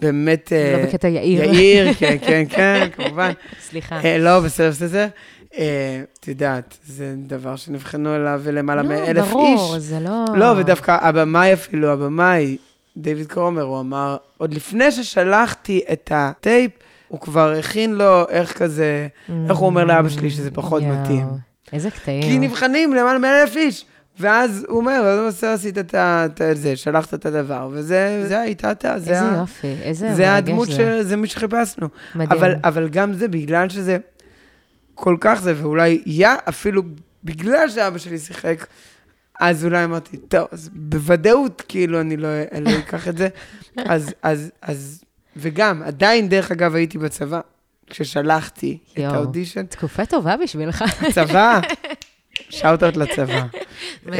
באמת... לא uh, בקטע יהיר. יהיר, כן, כן, כן, כמובן. סליחה. Uh, לא, בסדר, בסדר. Uh, את יודעת, זה דבר שנבחנו אליו למעלה לא, מאלף ברור, איש. לא, ברור, זה לא... לא, ודווקא הבמאי אפילו, הבמאי, דיוויד קרומר, הוא אמר, עוד לפני ששלחתי את הטייפ, הוא כבר הכין לו איך כזה, mm-hmm. איך הוא אומר לאבא שלי שזה פחות יאו. מתאים. איזה קטעים. כי נבחנים למעלה מאלף איש. ואז הוא אומר, אז עושה, עשית את זה, שלחת את הדבר, וזה הייתה אתה, זה יופי, זה הדמות, זה מי שחיפשנו. אבל גם זה, בגלל שזה כל כך זה, ואולי יא, אפילו בגלל שאבא שלי שיחק, אז אולי אמרתי, טוב, אז בוודאות, כאילו אני לא אקח את זה, אז, וגם, עדיין דרך אגב הייתי בצבא, כששלחתי את האודישן. תקופה טובה בשבילך. צבא. שאוטות לצבא. מתה,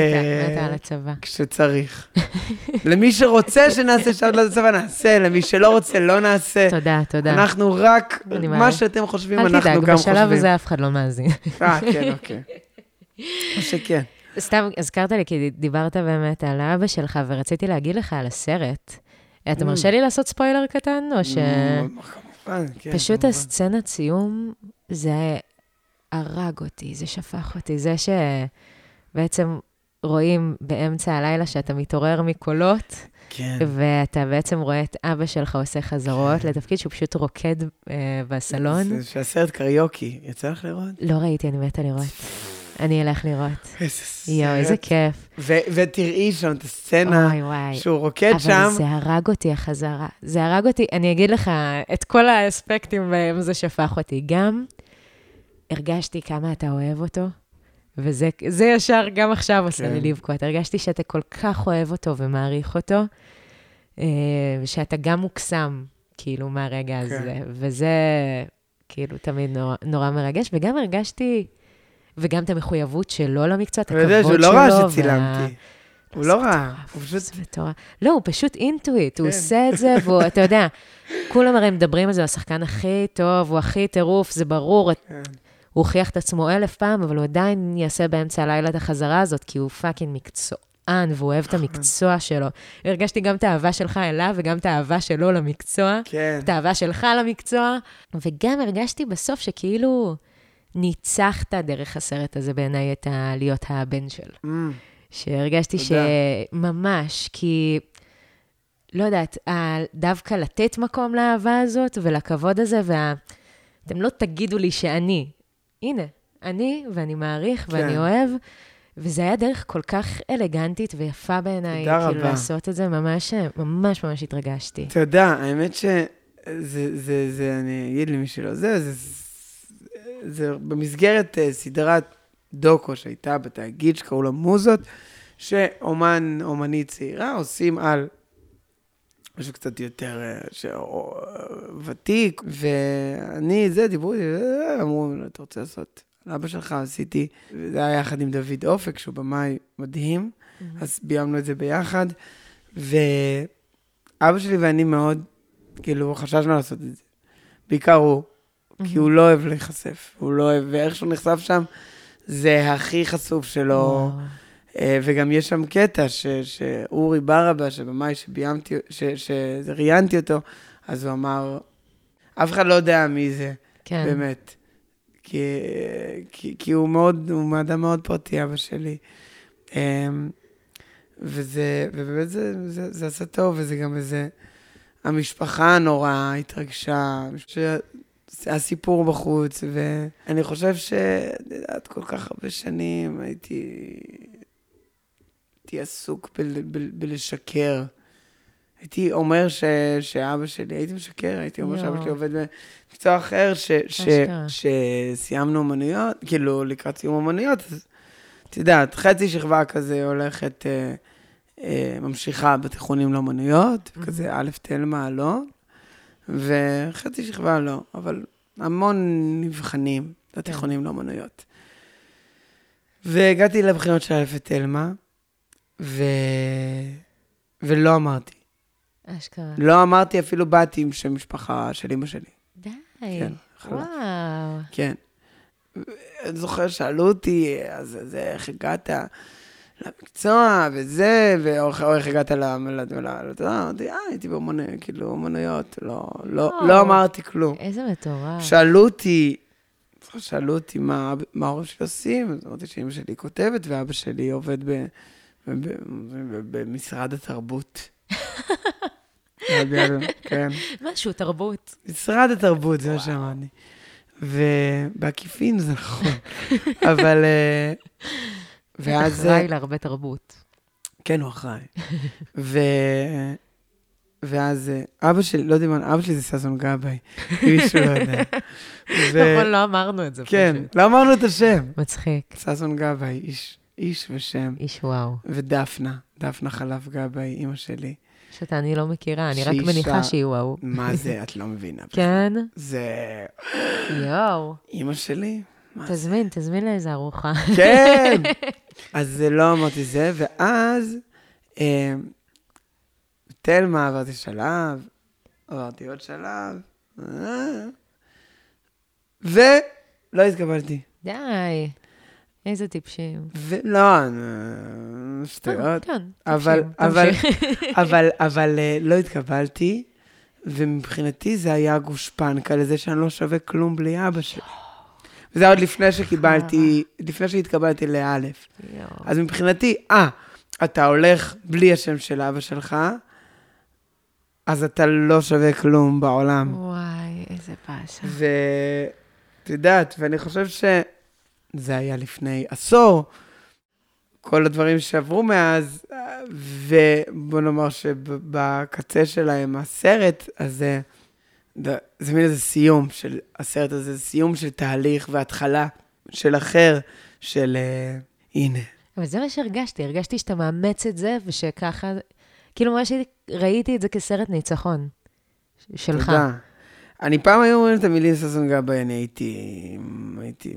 מתה על הצבא. כשצריך. למי שרוצה שנעשה שאוט לצבא, נעשה. למי שלא רוצה, לא נעשה. תודה, תודה. אנחנו רק, מה שאתם חושבים, אנחנו גם חושבים. אל תדאג, בשלב הזה אף אחד לא מאזין. אה, כן, אוקיי. או שכן. סתם, הזכרת לי, כי דיברת באמת על האבא שלך, ורציתי להגיד לך על הסרט. אתה מרשה לי לעשות ספוילר קטן, או ש... כמובן, כן. פשוט הסצנת סיום, זה... הרג אותי, זה שפך אותי, זה שבעצם רואים באמצע הלילה שאתה מתעורר מקולות, כן. ואתה בעצם רואה את אבא שלך עושה חזרות, כן. לתפקיד שהוא פשוט רוקד אה, בסלון. זה שהסרט קריוקי, יצא לך לראות? לא ראיתי, אני מתה לראות. אני אלך לראות. איזה סרט. יו, איזה כיף. ו- ותראי שם את הסצנה וואי, וואי. שהוא רוקד אבל שם. אבל זה הרג אותי החזרה. זה הרג אותי, אני אגיד לך, את כל האספקטים בהם זה שפך אותי. גם... הרגשתי כמה אתה אוהב אותו, וזה זה ישר גם עכשיו עושה לי לבכות. הרגשתי שאתה כל כך אוהב אותו ומעריך אותו, שאתה גם מוקסם, כאילו, מהרגע הזה. וזה, כאילו, תמיד נורא, נורא מרגש. וגם הרגשתי, וגם את המחויבות שלו למקצוע, את הכבוד שלו. הוא לא ראה שצילמתי. הוא לא ראה. לא, הוא פשוט אינטואיט, הוא עושה את זה, ואתה יודע, כולם הרי מדברים על זה, השחקן הכי טוב, הוא הכי טירוף, זה ברור, הוא הוכיח את עצמו אלף פעם, אבל הוא עדיין יעשה באמצע הלילה את החזרה הזאת, כי הוא פאקינג מקצוען, והוא אוהב את המקצוע שלו. הרגשתי גם את האהבה שלך אליו, וגם את האהבה שלו למקצוע, את האהבה שלך למקצוע, וגם הרגשתי בסוף שכאילו ניצחת דרך הסרט הזה בעיניי את להיות הבן שלו. שהרגשתי שממש, כי, לא יודעת, דווקא לתת מקום לאהבה הזאת ולכבוד הזה, ואתם לא תגידו לי שאני, הנה, אני ואני מעריך ואני אוהב, וזה היה דרך כל כך אלגנטית ויפה בעיניי, כאילו לעשות את זה, ממש, ממש ממש התרגשתי. תודה, האמת שזה, אני אגיד למי שלא, זה במסגרת סדרת, דוקו שהייתה בתאגיד שקראו לה מוזות, שאומן, אומנית צעירה, עושים על משהו קצת יותר שאו, ותיק, ואני, זה דיברו, אמרו, אתה רוצה לעשות, לאבא שלך עשיתי, זה היה יחד עם דוד אופק, שהוא במאי מדהים, mm-hmm. אז ביימנו את זה ביחד, ואבא שלי ואני מאוד, כאילו, חששנו לעשות את זה, בעיקר הוא, mm-hmm. כי הוא לא אוהב להיחשף, הוא לא אוהב, ואיך שהוא נחשף שם, זה הכי חשוף שלו, וגם יש שם קטע שאורי ברבה, שבמאי שביימתי, שראיינתי אותו, אז הוא אמר, אף אחד לא יודע מי זה, באמת, כי הוא מאוד, הוא אדם מאוד פרטי, אבא שלי, ובאמת זה עשה טוב, וזה גם איזה, המשפחה נורא התרגשה, הסיפור בחוץ, ואני חושב שעד כל כך הרבה שנים הייתי, הייתי עסוק בל, בל, בלשקר. הייתי אומר ש, שאבא שלי, הייתי משקר, הייתי אומר שאבא שלי עובד במקצוע אחר, ש, ש, ש, שסיימנו אומנויות, כאילו לקראת סיום אומנויות, אז תדעת, חצי שכבה כזה הולכת, אה, אה, ממשיכה בתיכונים לאומנויות, mm-hmm. כזה א' תלמה, לא? וחצי שכבה לא, אבל המון נבחנים לתיכונים לאומנויות. והגעתי לבחינות של א' תלמה, ו... ולא אמרתי. אשכרה. לא אמרתי, אפילו באתי עם שם משפחה של אמא שלי. די, כן, וואו. כן. אני זוכר, שאלו אותי, אז זה, איך הגעת למקצוע, וזה, ואו איך הגעת למלד ולעלות, אמרתי, אה, הייתי באומנויות, לא אמרתי כלום. איזה מטורף. שאלו אותי, שאלו אותי מה ההורים שלי עושים, זאת אומרת, שאמא שלי כותבת, ואבא שלי עובד במשרד התרבות. כן. משהו, תרבות. משרד התרבות, זה מה שאמרתי. ובעקיפין זה נכון. אבל... ואז... אחראי להרבה תרבות. כן, הוא אחראי. ו... ואז אבא שלי, לא יודעים, אבא שלי זה ששון גבאי, מישהו לא יודע. נכון, לא אמרנו את זה. כן, לא אמרנו את השם. מצחיק. ששון גבאי, איש, איש ושם. איש וואו. ודפנה, דפנה חלף גבאי, אמא שלי. שאתה, אני לא מכירה, אני רק מניחה שהיא וואו. מה זה, את לא מבינה. כן? זה... יואו. אמא שלי? תזמין, תזמין לאיזה ארוחה. כן! אז זה לא אמרתי זה, ואז... תלמה, עברתי שלב, עברתי עוד שלב, ולא התקבלתי. די, איזה טיפשים. לא, שטויות. כן, טיפשים. אבל לא התקבלתי, ומבחינתי זה היה גושפנקה לזה שאני לא שווה כלום בלי אבא שלי. וזה עוד לפני שקיבלתי, לפני שהתקבלתי לאלף. אז מבחינתי, אה, אתה הולך בלי השם של אבא שלך, אז אתה לא שווה כלום בעולם. וואי, איזה פשע. ואת יודעת, ואני חושב שזה היה לפני עשור, כל הדברים שעברו מאז, ובוא נאמר שבקצה שלהם הסרט הזה, זה מין איזה סיום של הסרט הזה, סיום של תהליך והתחלה של אחר, של הנה. אבל זה מה שהרגשתי, הרגשתי שאתה מאמץ את זה, ושככה... כאילו מה שראיתי את זה כסרט ניצחון שלך. תודה. אני פעם היום אומרים את המילים ששון גבאי, אני הייתי, הייתי,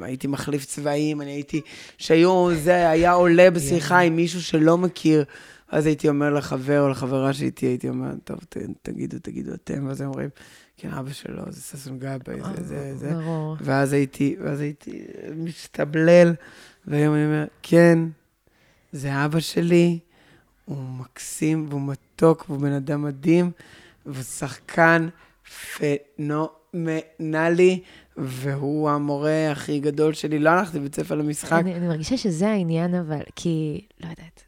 הייתי מחליף צבעים, אני הייתי, שהיום זה היה עולה בשיחה עם מישהו שלא מכיר, אז הייתי אומר לחבר או לחברה שהייתי, הייתי אומר, טוב, ת, תגידו, תגידו אתם, ואז הם אומרים, כן, אבא שלו, זה ששון גבאי, זה, זה, זה. ברור. ואז הייתי, ואז הייתי משתבלל, והיום אני אומר, כן, זה אבא שלי, הוא מקסים, והוא מתוק, והוא בן אדם מדהים, והוא שחקן פנומנלי, והוא המורה הכי גדול שלי. לא הלכתי בבית ספר למשחק. אני, אני מרגישה שזה העניין, אבל כי, לא יודעת,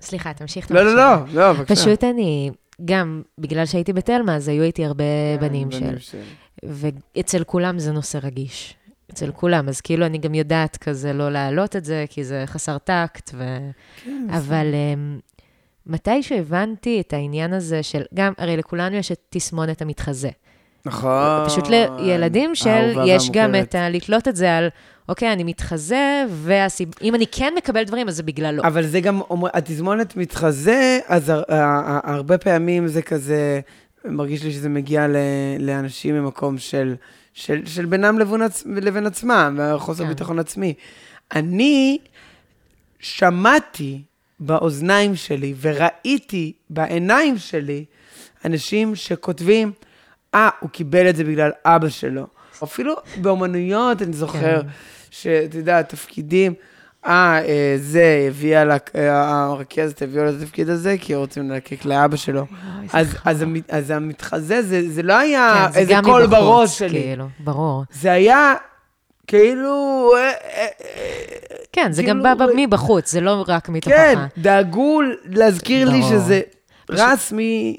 סליחה, תמשיך. לא, לא, לא, לא, בבקשה. פשוט אני, גם בגלל שהייתי בתלמה, אז היו איתי הרבה בנים של. של. ואצל כולם זה נושא רגיש. אצל כולם, אז כאילו אני גם יודעת כזה לא להעלות את זה, כי זה חסר טקט, ו... כן, אבל um, מתי שהבנתי את העניין הזה של, גם, הרי לכולנו יש את תסמונת המתחזה. נכון. פשוט לילדים של, יש גם את ה... לתלות את זה על, אוקיי, אני מתחזה, והסיב... אם אני כן מקבל דברים, אז זה בגלל לא. אבל זה גם, התסמונת מתחזה, אז הר, הרבה פעמים זה כזה, מרגיש לי שזה מגיע ל, לאנשים ממקום של... של, של בינם לבין, עצ... לבין עצמם, והחוסר yeah. ביטחון עצמי. אני שמעתי באוזניים שלי, וראיתי בעיניים שלי, אנשים שכותבים, אה, ah, הוא קיבל את זה בגלל אבא שלו. אפילו באומנויות, אני זוכר, yeah. שאתה יודע, התפקידים, אה, ah, זה הביאה, לה... הרכזת הביאה לתפקיד הזה, כי רוצים להקק לאבא שלו. אז, אז, אז המתחזה, זה, זה לא היה כן, איזה קול בראש שלי. כאילו, ברור. זה היה כאילו... כן, כאילו... זה גם בא מבחוץ, זה לא רק מתוכחה. כן, דאגו להזכיר ברור. לי שזה פשוט... רסמי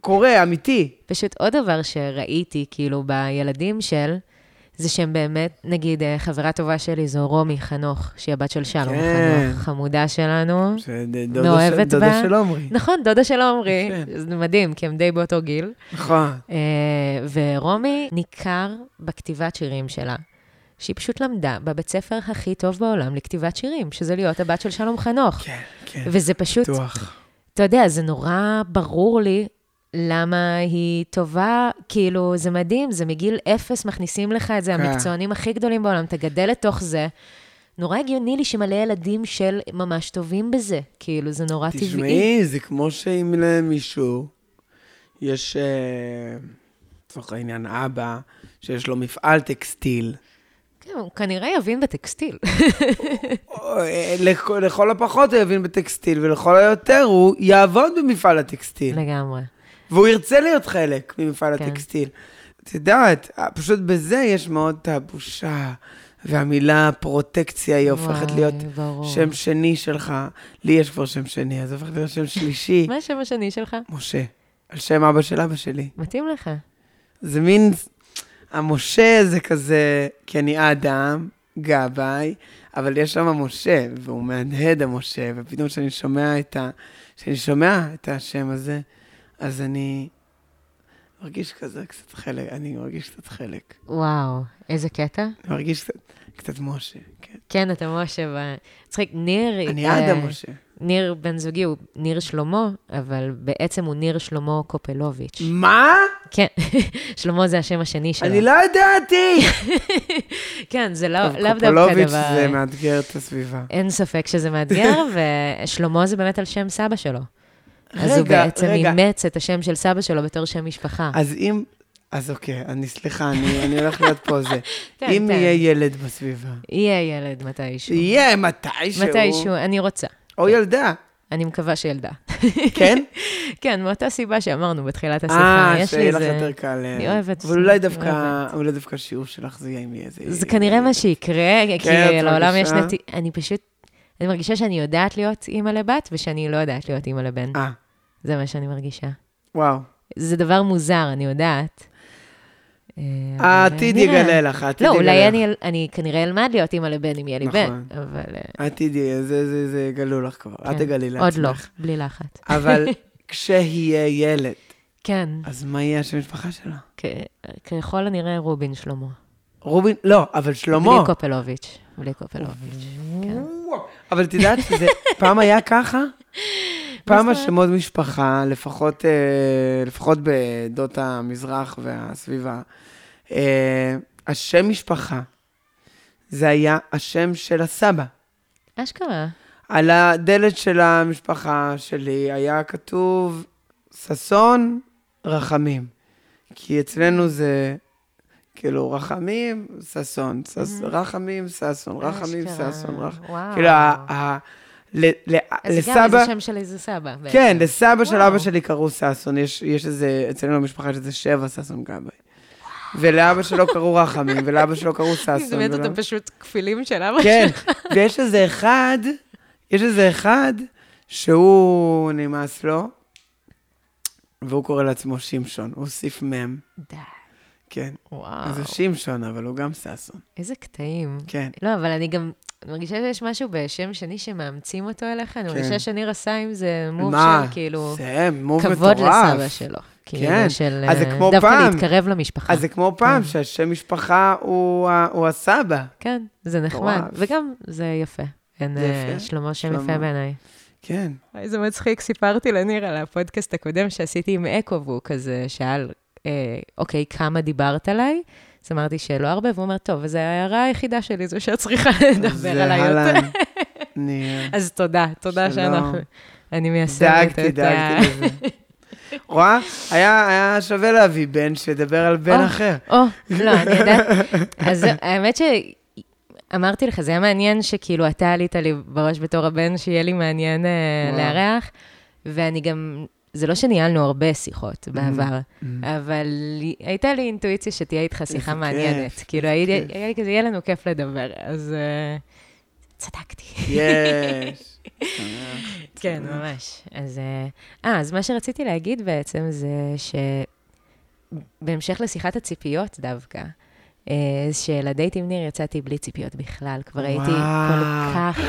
קורה, אמיתי. פשוט עוד דבר שראיתי כאילו בילדים של... זה שהם באמת, נגיד, חברה טובה שלי זו רומי חנוך, שהיא הבת של שלום חנוך, חמודה שלנו, מאוהבת בה. דודה של עומרי. נכון, דודה של עומרי. זה מדהים, כי הם די באותו גיל. נכון. ורומי ניכר בכתיבת שירים שלה, שהיא פשוט למדה בבית ספר הכי טוב בעולם לכתיבת שירים, שזה להיות הבת של שלום חנוך. כן, כן. וזה פשוט, אתה יודע, זה נורא ברור לי, למה היא טובה, כאילו זה מדהים, זה מגיל אפס, מכניסים לך את זה, כן. המקצוענים הכי גדולים בעולם, אתה גדל לתוך זה, נורא הגיוני לי שמלא ילדים של ממש טובים בזה, כאילו זה נורא תשמעי, טבעי. תשמעי, זה כמו שאם למישהו, יש, לצורך העניין אבא, שיש לו מפעל טקסטיל. כן, הוא כנראה יבין בטקסטיל. לכ, לכל הפחות הוא יבין בטקסטיל, ולכל היותר הוא יעבוד במפעל הטקסטיל. לגמרי. והוא ירצה להיות חלק ממפעל כן. הטקסטיל. את יודעת, פשוט בזה יש מאוד את הבושה, והמילה פרוטקציה היא הופכת להיות ברור. שם שני שלך. לי יש כבר שם שני, אז הופכת להיות שם שלישי. מה השם השני שלך? משה. על שם אבא של אבא שלי. מתאים לך. זה מין, המשה זה כזה, כי אני אדם, גבאי, אבל יש שם משה, והוא מהדהד המשה, ופתאום שאני שומע את ה... שאני שומע את השם הזה, אז אני מרגיש כזה קצת חלק, אני מרגיש קצת חלק. וואו, איזה קטע? אני מרגיש קצת, קצת משה, כן. כן, אתה משה, ו... צחיק, ניר... אני אה... אדם משה. ניר בן זוגי הוא ניר שלמה, אבל בעצם הוא ניר שלמה קופלוביץ'. מה? כן, שלמה זה השם השני שלו. אני לא ידעתי! כן, זה לאו דווקא דבר... קופלוביץ' זה מאתגר את הסביבה. אין ספק שזה מאתגר, ושלמה זה באמת על שם סבא שלו. אז הוא בעצם אימץ את השם של סבא שלו בתור שם משפחה. אז אם... אז אוקיי, אני סליחה, אני, אני הולך להיות פה זה. אם יהיה ילד בסביבה. יהיה ילד מתישהו. יהיה מתישהו. מתישהו, אני רוצה. או ילדה. אני מקווה שילדה. כן? כן, מאותה סיבה שאמרנו בתחילת השיחה. אה, שיהיה לך יותר קל. אני אוהבת. אבל אולי דווקא שיעור שלך זה יהיה עם איזה... זה כנראה מה שיקרה, כי לעולם יש נתי... אני פשוט... אני מרגישה שאני יודעת להיות אימא לבת, ושאני לא יודעת להיות אימא לבן. אה. זה מה שאני מרגישה. וואו. זה דבר מוזר, אני יודעת. העתיד יגלה לך, העתיד יגלה לך. לא, אולי אני כנראה אלמד להיות אימא לבן, אם יהיה לי בן. נכון, העתיד יהיה, זה יגלו לך כבר, את תגלי לעצמך. עוד לא, בלי לחת. אבל כשהיה ילד, אז מה יהיה השם משפחה שלה? ככל הנראה רובין שלמה. רובין, לא, אבל שלמה. בלי קופלוביץ', בלי קופלוביץ', כן. אבל תדעת, פעם היה ככה? פעם השמות משפחה, לפחות, לפחות בדות המזרח והסביבה, השם משפחה, זה היה השם של הסבא. אשכרה. על הדלת של המשפחה שלי היה כתוב ששון רחמים, כי אצלנו זה כאילו רחמים, ששון, רחמים, ששון, רחמים, ששון, רחמים. כאילו ה... אז גם איזה שם של איזה סבא. כן, לסבא של אבא שלי קראו סאסון, יש איזה, אצלנו במשפחה שזה שבע סאסון גבאי. ולאבא שלו קראו רחמים, ולאבא שלו קראו סאסון. זאת אומרת, אתם פשוט כפילים של אבא שלך. כן, ויש איזה אחד, יש איזה אחד, שהוא נמאס לו, והוא קורא לעצמו שמשון, הוא הוסיף מם. די. כן. וואו. אז הוא שמשון, אבל הוא גם סאסון. איזה קטעים. כן. לא, אבל אני גם... אני מרגישה שיש משהו בשם שני שמאמצים אותו אליך, אני מרגישה שניר עשה עם זה מוב של כאילו, כבוד לסבא שלו. כן, אז זה כמו פעם. דווקא להתקרב למשפחה. אז זה כמו פעם שהשם משפחה הוא הסבא. כן, זה נחמד, וגם זה יפה. שלמה שם יפה בעיניי. כן. זה מצחיק, סיפרתי לניר על הפודקאסט הקודם שעשיתי עם אקו, והוא כזה שאל, אוקיי, כמה דיברת עליי? אז אמרתי שלא הרבה, והוא אומר, טוב, וזו ההערה היחידה שלי, זו שצריכה לדבר עליי יותר. אז תודה, תודה שאנחנו... אני מיישמת את זה. דאגתי, דאגתי לזה. רואה, היה שווה להביא בן שדבר על בן אחר. או, לא, אני יודעת. אז האמת ש... אמרתי לך, זה היה מעניין שכאילו אתה עלית לי בראש בתור הבן, שיהיה לי מעניין לארח, ואני גם... זה לא שניהלנו הרבה שיחות בעבר, אבל הייתה לי אינטואיציה שתהיה איתך שיחה מעניינת. כאילו, היה לי כזה, יהיה לנו כיף לדבר, אז צדקתי. יש. כן, ממש. אז מה שרציתי להגיד בעצם זה שבהמשך לשיחת הציפיות דווקא, שלדייט עם ניר יצאתי בלי ציפיות בכלל, כבר הייתי כל כך...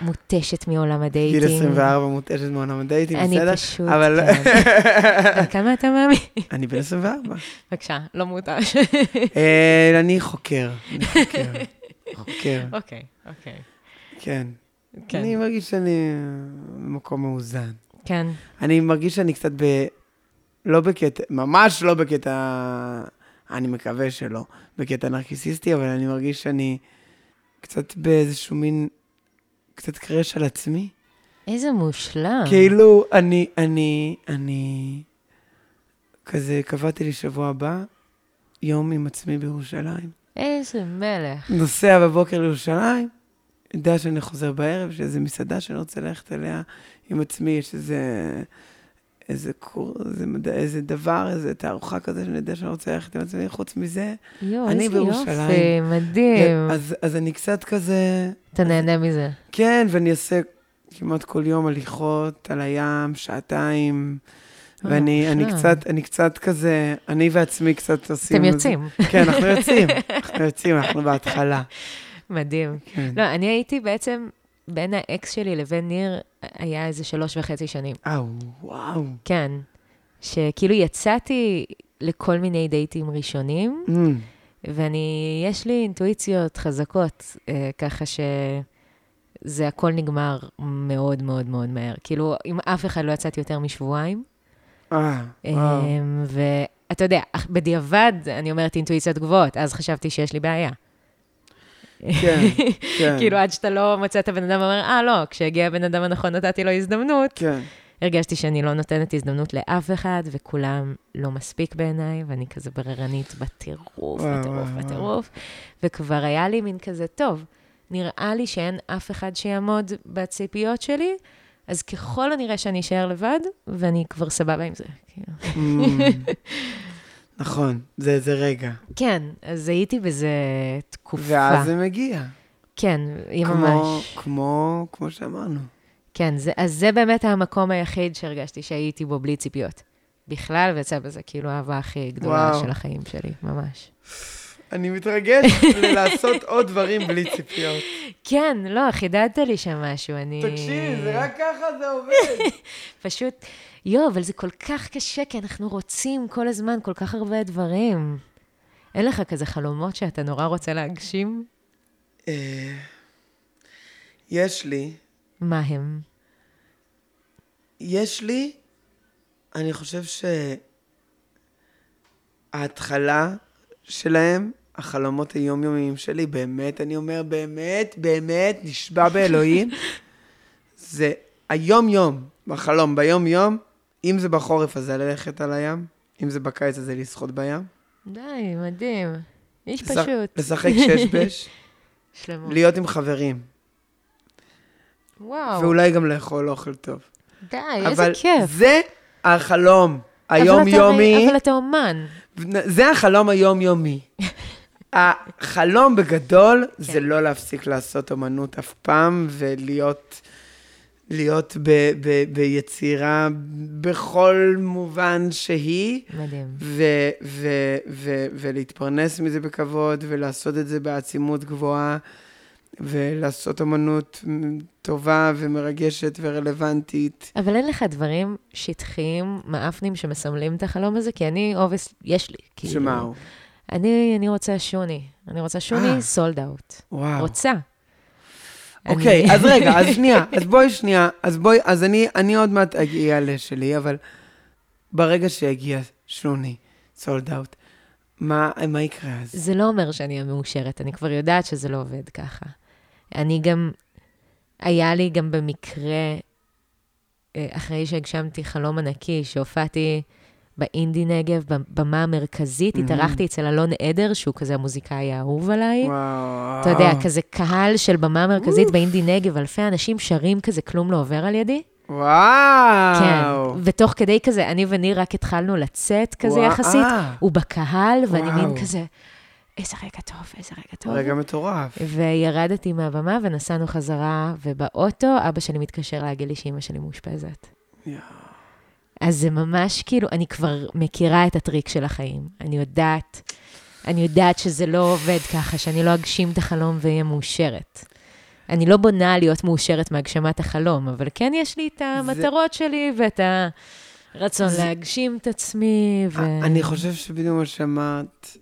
מוטשת מעולם הדייטים. גיל עשרים וארבע מוטשת מעולם הדייטים, בסדר? אני פשוט, כן. כמה אתה מאמין? אני בן עשרים וארבע. בבקשה, לא מוטש. אני חוקר, אני חוקר. חוקר. אוקיי, אוקיי. כן. אני מרגיש שאני במקום מאוזן. כן. אני מרגיש שאני קצת ב... לא בקטע, ממש לא בקטע, אני מקווה שלא, בקטע נרקיסיסטי, אבל אני מרגיש שאני קצת באיזשהו מין... קצת קרש על עצמי. איזה מושלם. כאילו, אני, אני, אני, כזה, קבעתי לי שבוע הבא, יום עם עצמי בירושלים. איזה מלך. נוסע בבוקר לירושלים, יודע שאני חוזר בערב, שזה מסעדה שאני רוצה ללכת אליה עם עצמי, יש איזה, איזה קור, איזה, איזה דבר, איזה תערוכה כזה, שאני יודע שאני רוצה ללכת עם עצמי, חוץ מזה, יו, אני בירושלים. יופי, מדהים. אז, אז אני קצת כזה... אתה נהנה מזה. כן, ואני עושה כמעט כל יום הליכות על הים, שעתיים, ואני קצת, אני קצת כזה, אני ועצמי קצת עושים... אתם יוצאים. כן, אנחנו יוצאים, אנחנו יוצאים, אנחנו בהתחלה. מדהים. לא, אני הייתי בעצם, בין האקס שלי לבין ניר, היה איזה שלוש וחצי שנים. אוו, וואו. כן. שכאילו יצאתי לכל מיני דייטים ראשונים, ואני, יש לי אינטואיציות חזקות, ככה ש... זה הכל נגמר מאוד מאוד מאוד מהר. כאילו, עם אף אחד לא יצאתי יותר משבועיים. אה, וואו. ואתה יודע, בדיעבד, אני אומרת אינטואיציות גבוהות, אז חשבתי שיש לי בעיה. כן, כן. כאילו, עד שאתה לא מצאת הבן אדם, אומר, אה, לא, כשהגיע הבן אדם הנכון, נתתי לו הזדמנות. כן. הרגשתי שאני לא נותנת הזדמנות לאף אחד, וכולם לא מספיק בעיניי, ואני כזה בררנית בטירוף, בטירוף, בטירוף. וכבר היה לי מין כזה טוב. נראה לי שאין אף אחד שיעמוד בציפיות שלי, אז ככל הנראה שאני אשאר לבד, ואני כבר סבבה עם זה. נכון, זה איזה רגע. כן, אז הייתי בזה תקופה. ואז זה מגיע. כן, היא ממש... כמו שאמרנו. כן, אז זה באמת המקום היחיד שהרגשתי שהייתי בו בלי ציפיות. בכלל, ויצא בזה כאילו האהבה הכי גדולה של החיים שלי, ממש. אני מתרגש לעשות עוד דברים בלי ציפיות. כן, לא, חידדת לי שם משהו, אני... תקשיבי, זה רק ככה זה עובד. פשוט, יו, אבל זה כל כך קשה, כי אנחנו רוצים כל הזמן כל כך הרבה דברים. אין לך כזה חלומות שאתה נורא רוצה להגשים? יש לי. מה הם? יש לי, אני חושב שההתחלה שלהם, החלומות היומיומיים שלי, באמת, אני אומר, באמת, באמת, נשבע באלוהים, זה היום-יום, בחלום, ביום-יום, אם זה בחורף, אז זה ללכת על הים, אם זה בקיץ, אז זה לשחות בים. די, מדהים. איש פשוט. לשחק שש-בש. שלמות. להיות עם חברים. וואו. ואולי גם לאכול אוכל טוב. די, איזה כיף. אבל זה החלום היומיומי. אבל אתה אומן. זה החלום היומיומי. החלום בגדול זה לא להפסיק לעשות אומנות אף פעם, ולהיות להיות ב, ב, ביצירה בכל מובן שהיא. מדהים. ו, ו, ו, ולהתפרנס מזה בכבוד, ולעשות את זה בעצימות גבוהה, ולעשות אומנות טובה ומרגשת ורלוונטית. אבל אין לך דברים שטחיים, מאפנים, שמסמלים את החלום הזה? כי אני, אובס, יש לי. כאילו, שמה הוא? אני, אני רוצה שוני. אני רוצה שוני, סולד אאוט. וואו. רוצה. אוקיי, אז רגע, אז שנייה, אז בואי שנייה, אז בואי, אז אני, אני עוד מעט אגיע לשלי, אבל ברגע שיגיע שוני, סולד אאוט, מה, מה יקרה אז? זה לא אומר שאני המאושרת, אני כבר יודעת שזה לא עובד ככה. אני גם, היה לי גם במקרה, אחרי שהגשמתי חלום ענקי, שהופעתי באינדי נגב, במה המרכזית, התארחתי אצל אלון עדר, שהוא כזה המוזיקאי האהוב עליי. אתה יודע, כזה קהל של במה המרכזית באינדי נגב, אלפי אנשים שרים כזה, כלום לא עובר על ידי. וואו. כן, ותוך כדי כזה, אני וניר רק התחלנו לצאת כזה יחסית, הוא בקהל, ואני מין כזה... איזה רגע טוב, איזה רגע טוב. רגע מטורף. וירדתי מהבמה ונסענו חזרה, ובאוטו אבא שלי מתקשר להגיד לי שאמא שלי מאושפזת. יואו. אז זה ממש כאילו, אני כבר מכירה את הטריק של החיים. אני יודעת, אני יודעת שזה לא עובד ככה, שאני לא אגשים את החלום ואהיה מאושרת. אני לא בונה להיות מאושרת מהגשמת החלום, אבל כן יש לי את המטרות זה... שלי ואת הרצון זה... להגשים את עצמי. ו... אני חושב שבדיוק מה שמעת,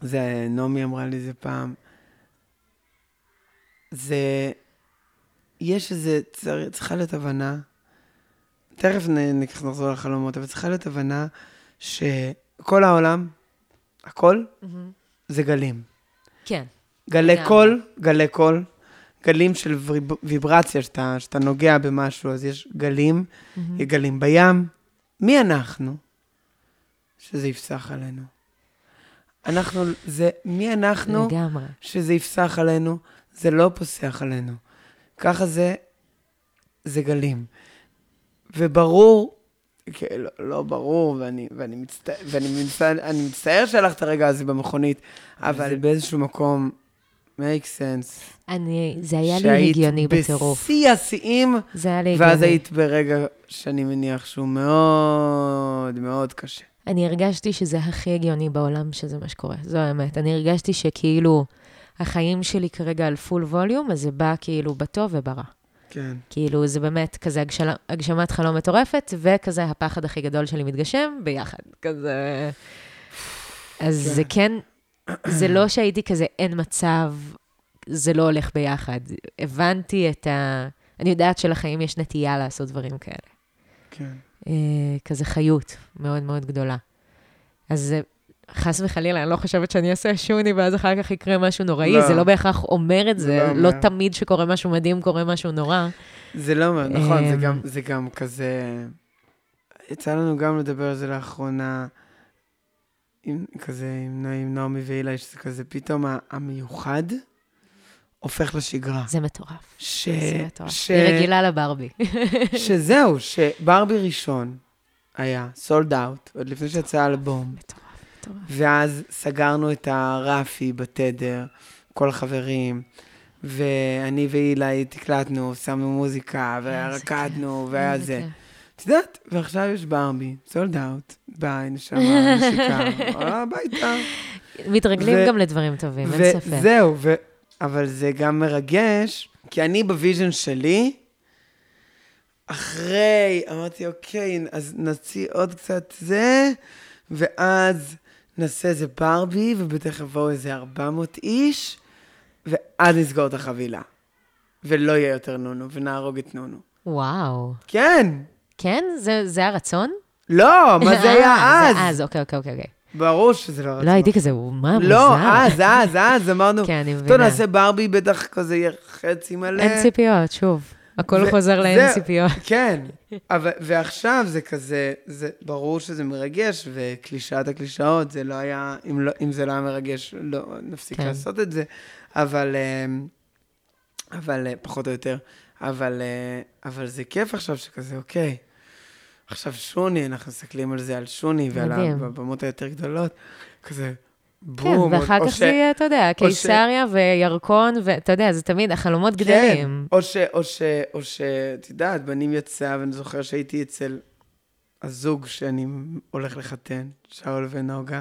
זה, נומי אמרה לי זה פעם, זה, יש איזה, צר, צריכה להיות הבנה, תכף נחזור לחלומות, אבל צריכה להיות הבנה, שכל העולם, הכל, mm-hmm. זה גלים. כן. גלי yeah. קול, גלי קול, גלים של ויברציה, שאתה, שאתה נוגע במשהו, אז יש גלים, mm-hmm. יש גלים בים. מי אנחנו? שזה יפסח עלינו. אנחנו, זה, מי אנחנו לגמרי. שזה יפסח עלינו, זה לא פוסח עלינו. ככה זה, זה גלים. וברור, לא, לא ברור, ואני, ואני, מצט, ואני מצטער, אני מצטער שהלך את הרגע הזה במכונית, אבל זה... באיזשהו מקום, make sense. אני, זה היה לי הגיוני בטירוף. שהיית בשיא השיאים, ואז היית ברגע שאני מניח שהוא מאוד, מאוד קשה. אני הרגשתי שזה הכי הגיוני בעולם שזה מה שקורה, זו האמת. אני הרגשתי שכאילו החיים שלי כרגע על פול ווליום, אז זה בא כאילו בטוב וברע. כן. כאילו זה באמת כזה הגשל... הגשמת חלום מטורפת, וכזה הפחד הכי גדול שלי מתגשם ביחד, כזה. אז כן. זה כן, זה לא שהייתי כזה אין מצב, זה לא הולך ביחד. הבנתי את ה... אני יודעת שלחיים יש נטייה לעשות דברים כאלה. כן. אה, כזה חיות מאוד מאוד גדולה. אז זה... חס וחלילה, אני לא חושבת שאני אעשה שוני, ואז אחר כך יקרה משהו נוראי. לא. זה לא בהכרח אומר את זה. לא, לא תמיד שקורה משהו מדהים, קורה משהו נורא. זה לא אומר, נכון, זה גם, זה גם כזה... יצא לנו גם לדבר על זה לאחרונה, עם, כזה, עם, עם נעמי ואילי, שזה כזה פתאום המיוחד הופך לשגרה. זה מטורף. ש... זה מטורף. ש... היא רגילה לברבי. שזהו, שברבי ראשון היה sold out, עוד לפני שיצא אלבום. מטורף. ואז סגרנו את הרפי בתדר, כל החברים, ואני ואילי תקלטנו, שמנו מוזיקה, ורקדנו, והיה זה. את יודעת? ועכשיו יש ברבי, סולד אאוט, ביי, נשמה, נשיקה, הביתה. מתרגלים גם לדברים טובים, אין ספק. זהו, אבל זה גם מרגש, כי אני בוויז'ן שלי, אחרי, אמרתי, אוקיי, אז נציא עוד קצת זה, ואז... נעשה איזה ברבי, ובטח יבואו איזה ארבע מאות איש, ואז נסגור את החבילה. ולא יהיה יותר נונו, ונהרוג את נונו. וואו. כן. כן? זה, זה הרצון? לא, מה זה היה אז? זה אז, אוקיי, אוקיי, אוקיי. ברור שזה לא רצון. לא, הייתי כזה, מה, מוזר? לא, אז, אז, אז, אמרנו, כן, אני מבינה. נעשה ברבי, בטח כזה יהיה חצי מלא. אין ציפיות, שוב. הכל ו- חוזר לאין ציפיות. כן, אבל, ועכשיו זה כזה, זה, ברור שזה מרגש, וקלישאת הקלישאות, זה לא היה, אם, לא, אם זה לא היה מרגש, לא נפסיק כן. לעשות את זה, אבל, אבל פחות או יותר, אבל, אבל זה כיף עכשיו שכזה, אוקיי, עכשיו שוני, אנחנו מסתכלים על זה, על שוני, מדהים. ועל הבמות היותר גדולות, כזה... בום, כן, ואחר כך ש... זה יהיה, אתה יודע, קיסריה ש... וירקון, ואתה יודע, זה תמיד, החלומות כן, גדלים. או ש, או ש, או ש, תדעת, בנים יצא, ואני זוכר שהייתי אצל הזוג שאני הולך לחתן, שאול ונוגה,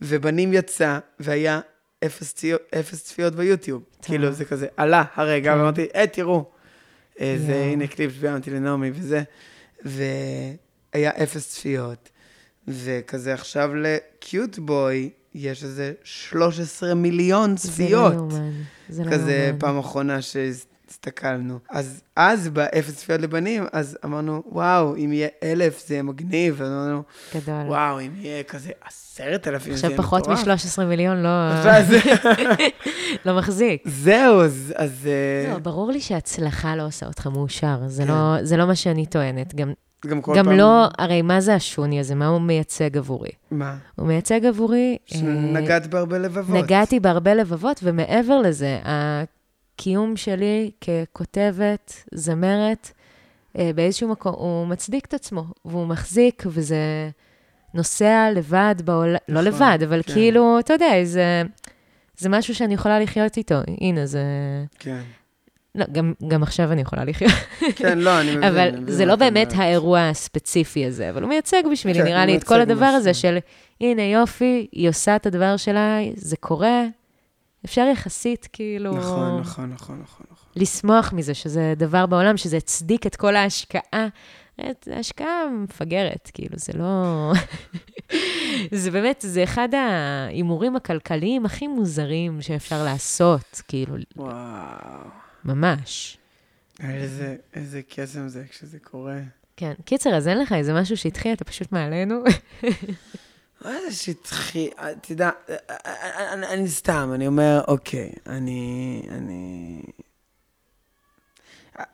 ובנים יצא, והיה אפס, צי... אפס צפיות ביוטיוב. טוב. כאילו, זה כזה, עלה הרגע, כן. ואמרתי, אה, תראו, יום. זה הנה קליפ שביאמתי לנעמי וזה, והיה אפס צפיות, וכזה עכשיו לקיוט בוי, יש איזה שלושה עשר מיליון צפיות. כזה פעם האחרונה שהסתכלנו. אז אז באפס צפיות לבנים, אז אמרנו, וואו, אם יהיה אלף זה יהיה מגניב. אמרנו, וואו, אם יהיה כזה עשרת אלפים זה יהיה מטורף. עכשיו פחות מ-שלושה עשר מיליון לא מחזיק. זהו, אז... לא, ברור לי שההצלחה לא עושה אותך מאושר. זה לא מה שאני טוענת. גם... גם, גם פעם... לא, הרי מה זה השוני הזה? מה הוא מייצג עבורי? מה? הוא מייצג עבורי... שנגעת בהרבה לבבות. נגעתי בהרבה לבבות, ומעבר לזה, הקיום שלי ככותבת, זמרת, באיזשהו מקום, הוא מצדיק את עצמו, והוא מחזיק, וזה נוסע לבד בעולם, לא לבד, אבל כן. כאילו, אתה יודע, זה, זה משהו שאני יכולה לחיות איתו. הנה, זה... כן. לא, גם, גם עכשיו אני יכולה לחיות. כן, לא, אני מבין. אבל זה לא באמת האירוע הספציפי הזה, אבל הוא מייצג בשבילי, נראה לי את כל הדבר הזה של, הנה יופי, היא עושה את הדבר שלה, זה קורה, אפשר יחסית כאילו... נכון, נכון, נכון, נכון. לשמוח מזה, שזה דבר בעולם, שזה הצדיק את כל ההשקעה, ההשקעה מפגרת, כאילו, זה לא... זה באמת, זה אחד האימורים הכלכליים הכי מוזרים שאפשר לעשות, כאילו... וואו. ממש. איזה, איזה קסם זה כשזה קורה. כן. קיצר, אז אין לך איזה משהו שטחי, אתה פשוט מעלינו. איזה שטחי, תדע, אני, אני סתם, אני אומר, אוקיי, אני, אני...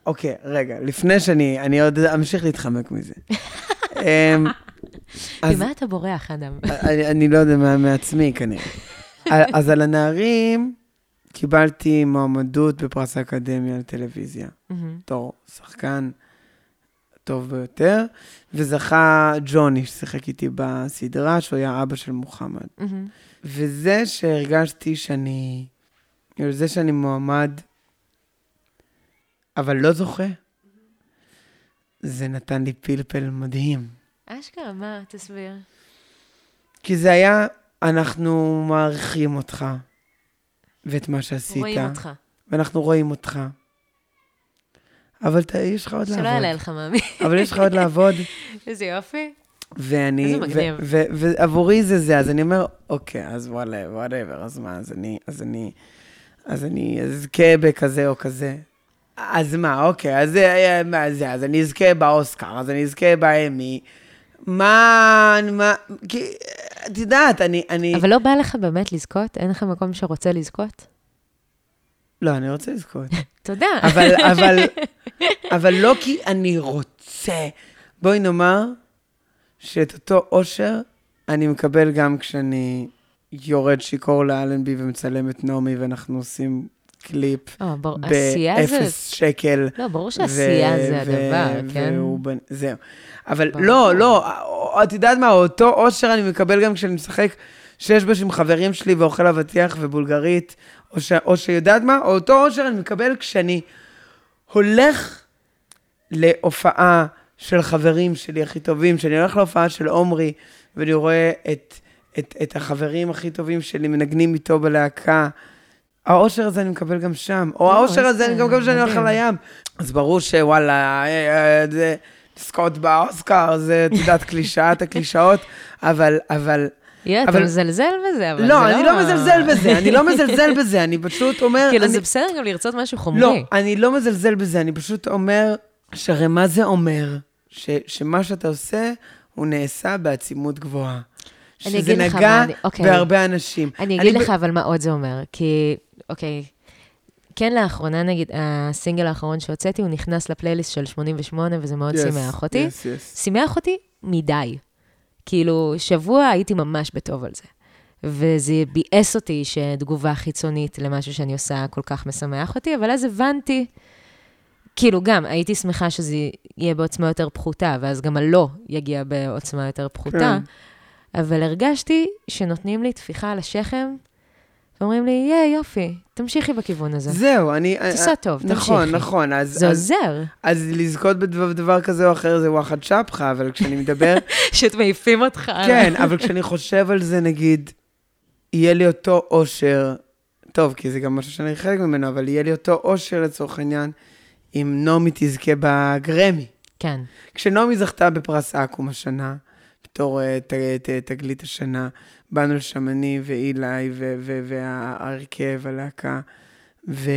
אוקיי, רגע, לפני שאני, אני עוד אמשיך להתחמק מזה. במה אתה בורח, אדם? אני, אני לא יודע מה מעצמי, כנראה. אז על הנערים... קיבלתי מועמדות בפרס האקדמיה לטלוויזיה. תור שחקן טוב ביותר, וזכה ג'וני ששיחק איתי בסדרה, שהוא היה אבא של מוחמד. וזה שהרגשתי שאני, זה שאני מועמד, אבל לא זוכה, זה נתן לי פלפל מדהים. אשכרה, מה? תסביר. כי זה היה, אנחנו מעריכים אותך. ואת מה שעשית. רואים אותך. ואנחנו רואים אותך. אבל ת... יש לך עוד לעבוד. שלא יעלה לך מאמי. אבל יש לך עוד לעבוד. איזה יופי. ואני, ועבורי זה זה, אז אני אומר, אוקיי, אז וואלה, וואלה, אז מה, אז אני, אז אני, אז אני אזכה בכזה או כזה. אז מה, אוקיי, אז זה, מה זה, אז אני אזכה באוסקר, אז אני אזכה באמי. מה, מה, כי, תדעת, אני, אני... אבל לא בא לך באמת לזכות? אין לך מקום שרוצה לזכות? לא, אני רוצה לזכות. תודה. אבל, אבל, אבל לא כי אני רוצה. בואי נאמר... שאת אותו אושר אני מקבל גם כשאני יורד שיקור לאלנבי ומצלם את נעמי, ואנחנו עושים קליפ באפס שקל. לא, ברור שעשייה זה הדבר, כן? זהו. אבל לא, לא, את יודעת מה, אותו אושר אני מקבל גם כשאני משחק שש בש עם חברים שלי ואוכל אבטיח ובולגרית, או שיודעת מה, אותו אושר אני מקבל כשאני הולך להופעה, של חברים שלי הכי טובים, שאני הולך להופעה של עומרי, ואני רואה את, את, את החברים הכי טובים שלי, מנגנים איתו בלהקה. האושר הזה אני מקבל גם שם, או האושר הזה אני מקבל גם כשאני הולך לים. אז ברור שוואלה, זה לזכות באוסקר, זה תדעת קלישאת, הקלישאות, אבל... יהיה, אתה מזלזל בזה, אבל זה לא... לא, אני לא מזלזל בזה, אני לא מזלזל בזה, אני פשוט אומר... כאילו זה בסדר גם לרצות משהו חומרי. לא, אני לא מזלזל בזה, אני פשוט אומר, שהרי מה זה אומר? ש, שמה שאתה עושה, הוא נעשה בעצימות גבוהה. שזה נגע אני, אוקיי, בהרבה אנשים. אני אגיד אני לך, ב... אבל מה עוד זה אומר? כי, אוקיי, כן לאחרונה, נגיד, הסינגל האחרון שהוצאתי, הוא נכנס לפלייליסט של שמונים ושמונה, וזה מאוד yes, שימח אותי. Yes, yes. שימח אותי מדי. כאילו, שבוע הייתי ממש בטוב על זה. וזה ביאס אותי שתגובה חיצונית למשהו שאני עושה כל כך משמח אותי, אבל אז הבנתי... כאילו גם, הייתי שמחה שזה יהיה בעוצמה יותר פחותה, ואז גם הלא יגיע בעוצמה יותר פחותה, אבל הרגשתי שנותנים לי תפיחה על השכם, ואומרים לי, יהיה יופי, תמשיכי בכיוון הזה. זהו, אני... תעשה טוב, תמשיכי. נכון, נכון. זה עוזר. אז לזכות בדבר כזה או אחר, זה וואחד שפך, אבל כשאני מדבר... שאת מעיפים אותך. כן, אבל כשאני חושב על זה, נגיד, יהיה לי אותו אושר, טוב, כי זה גם משהו שאני חלק ממנו, אבל יהיה לי אותו אושר לצורך העניין, אם נעמי תזכה בגרמי. כן. כשנעמי זכתה בפרס אקום השנה, בתור תגלית השנה, באנו לשמני ואילי והרכב, הלהקה, ו...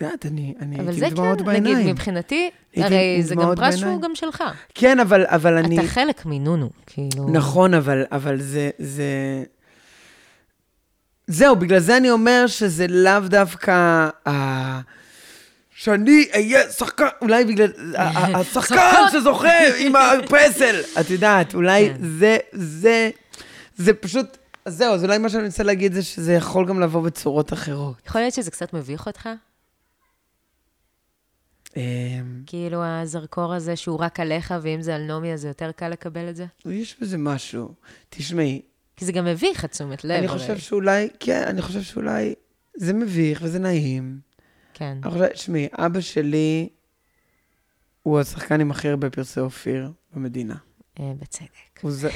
יודעת, אני... אבל זה כן, נגיד, מבחינתי, הרי זה גם פרס שהוא גם שלך. כן, אבל אני... אתה חלק מנונו, כאילו... נכון, אבל זה... זהו, בגלל זה אני אומר שזה לאו דווקא... שאני אהיה שחקן, אולי בגלל, השחקן שזוכה עם הפסל, את יודעת, אולי זה, זה, זה פשוט, זהו, אז אולי מה שאני רוצה להגיד זה שזה יכול גם לבוא בצורות אחרות. יכול להיות שזה קצת מביך אותך? כאילו הזרקור הזה שהוא רק עליך, ואם זה על נעמי, אז זה יותר קל לקבל את זה? יש בזה משהו, תשמעי. כי זה גם מביך את תשומת לב. אני חושב שאולי, כן, אני חושב שאולי זה מביך וזה נעים. כן. שמי, אבא שלי הוא השחקן עם הכי הרבה פרסי אופיר במדינה. בצדק.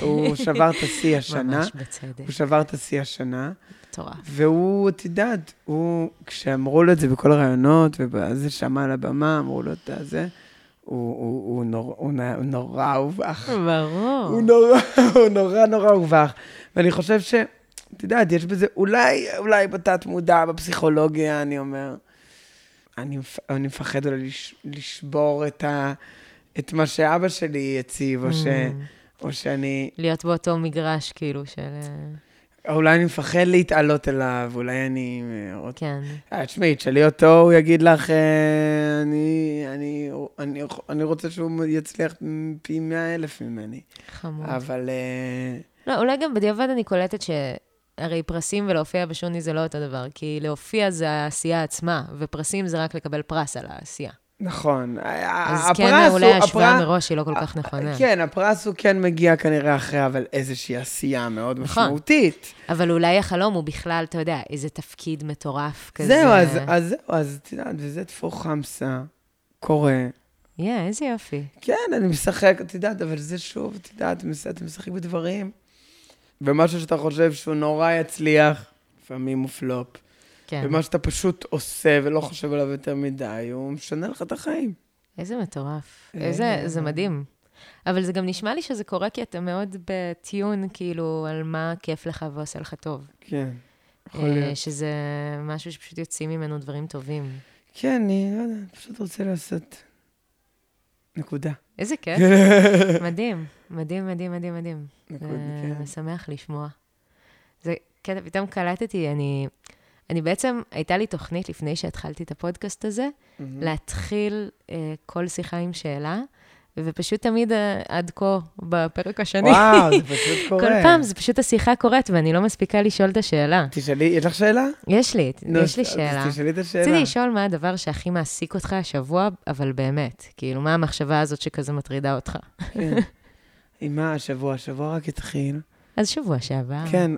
הוא שבר את השיא השנה. ממש בצדק. הוא שבר את השיא השנה. תורף. והוא, תדעת, כשאמרו לו את זה בכל הרעיונות, וזה שמע על הבמה, אמרו לו את זה, הוא נורא הובח. ברור. הוא נורא נורא הובח. ואני חושב ש, תדעת, יש בזה, אולי, אולי בתת מודע, בפסיכולוגיה, אני אומר... אני, אני מפחד אולי לש, לשבור את, ה, את מה שאבא שלי יציב, או, ש, או שאני... להיות באותו מגרש, כאילו, של... אולי אני מפחד להתעלות אליו, אולי אני... כן. תשמעי, תשאלי אותו, הוא יגיד לך, אני, אני, אני, אני רוצה שהוא יצליח פי מאה אלף ממני. חמוד. אבל... לא, אולי גם בדיעבד אני קולטת ש... הרי פרסים ולהופיע בשוני זה לא אותו דבר, כי להופיע זה העשייה עצמה, ופרסים זה רק לקבל פרס על העשייה. נכון. אז כן, אולי השוואה מראש היא לא כל כך נכונה. כן, הפרס הוא כן מגיע כנראה אחרי, אבל איזושהי עשייה מאוד משמעותית. אבל אולי החלום הוא בכלל, אתה יודע, איזה תפקיד מטורף כזה. זהו, אז זהו, אז תדעת, וזה תפוך חמסה, קורה. יא, איזה יופי. כן, אני משחק, תדעת, אבל זה שוב, תדעת, אתה משחק בדברים. ומשהו שאתה חושב שהוא נורא יצליח, לפעמים הוא פלופ. כן. ומה שאתה פשוט עושה ולא חושב עליו יותר מדי, הוא משנה לך את החיים. איזה מטורף. איזה, זה מדהים. אבל זה גם נשמע לי שזה קורה, כי אתה מאוד בטיון, כאילו, על מה כיף לך ועושה לך טוב. כן, יכול להיות. שזה משהו שפשוט יוצאים ממנו דברים טובים. כן, אני לא יודע, פשוט רוצה לעשות נקודה. איזה כיף. מדהים, מדהים, מדהים, מדהים, מדהים. נקודה, כן. משמח לשמוע. זה, כן, פתאום קלטתי, אני... אני בעצם, הייתה לי תוכנית לפני שהתחלתי את הפודקאסט הזה, mm-hmm. להתחיל uh, כל שיחה עם שאלה, ופשוט תמיד uh, עד כה, בפרק השני. וואו, זה פשוט קורה. כל פעם, זה פשוט השיחה קורית, ואני לא מספיקה לשאול את השאלה. תשאלי, יש לך שאלה? יש לי, no, יש לי שאלה. תשאלי את השאלה. רציתי לשאול מה הדבר שהכי מעסיק אותך השבוע, אבל באמת, כאילו, מה המחשבה הזאת שכזה מטרידה אותך? כן. עם מה השבוע? השבוע רק התחיל. אז שבוע שעבר. כן.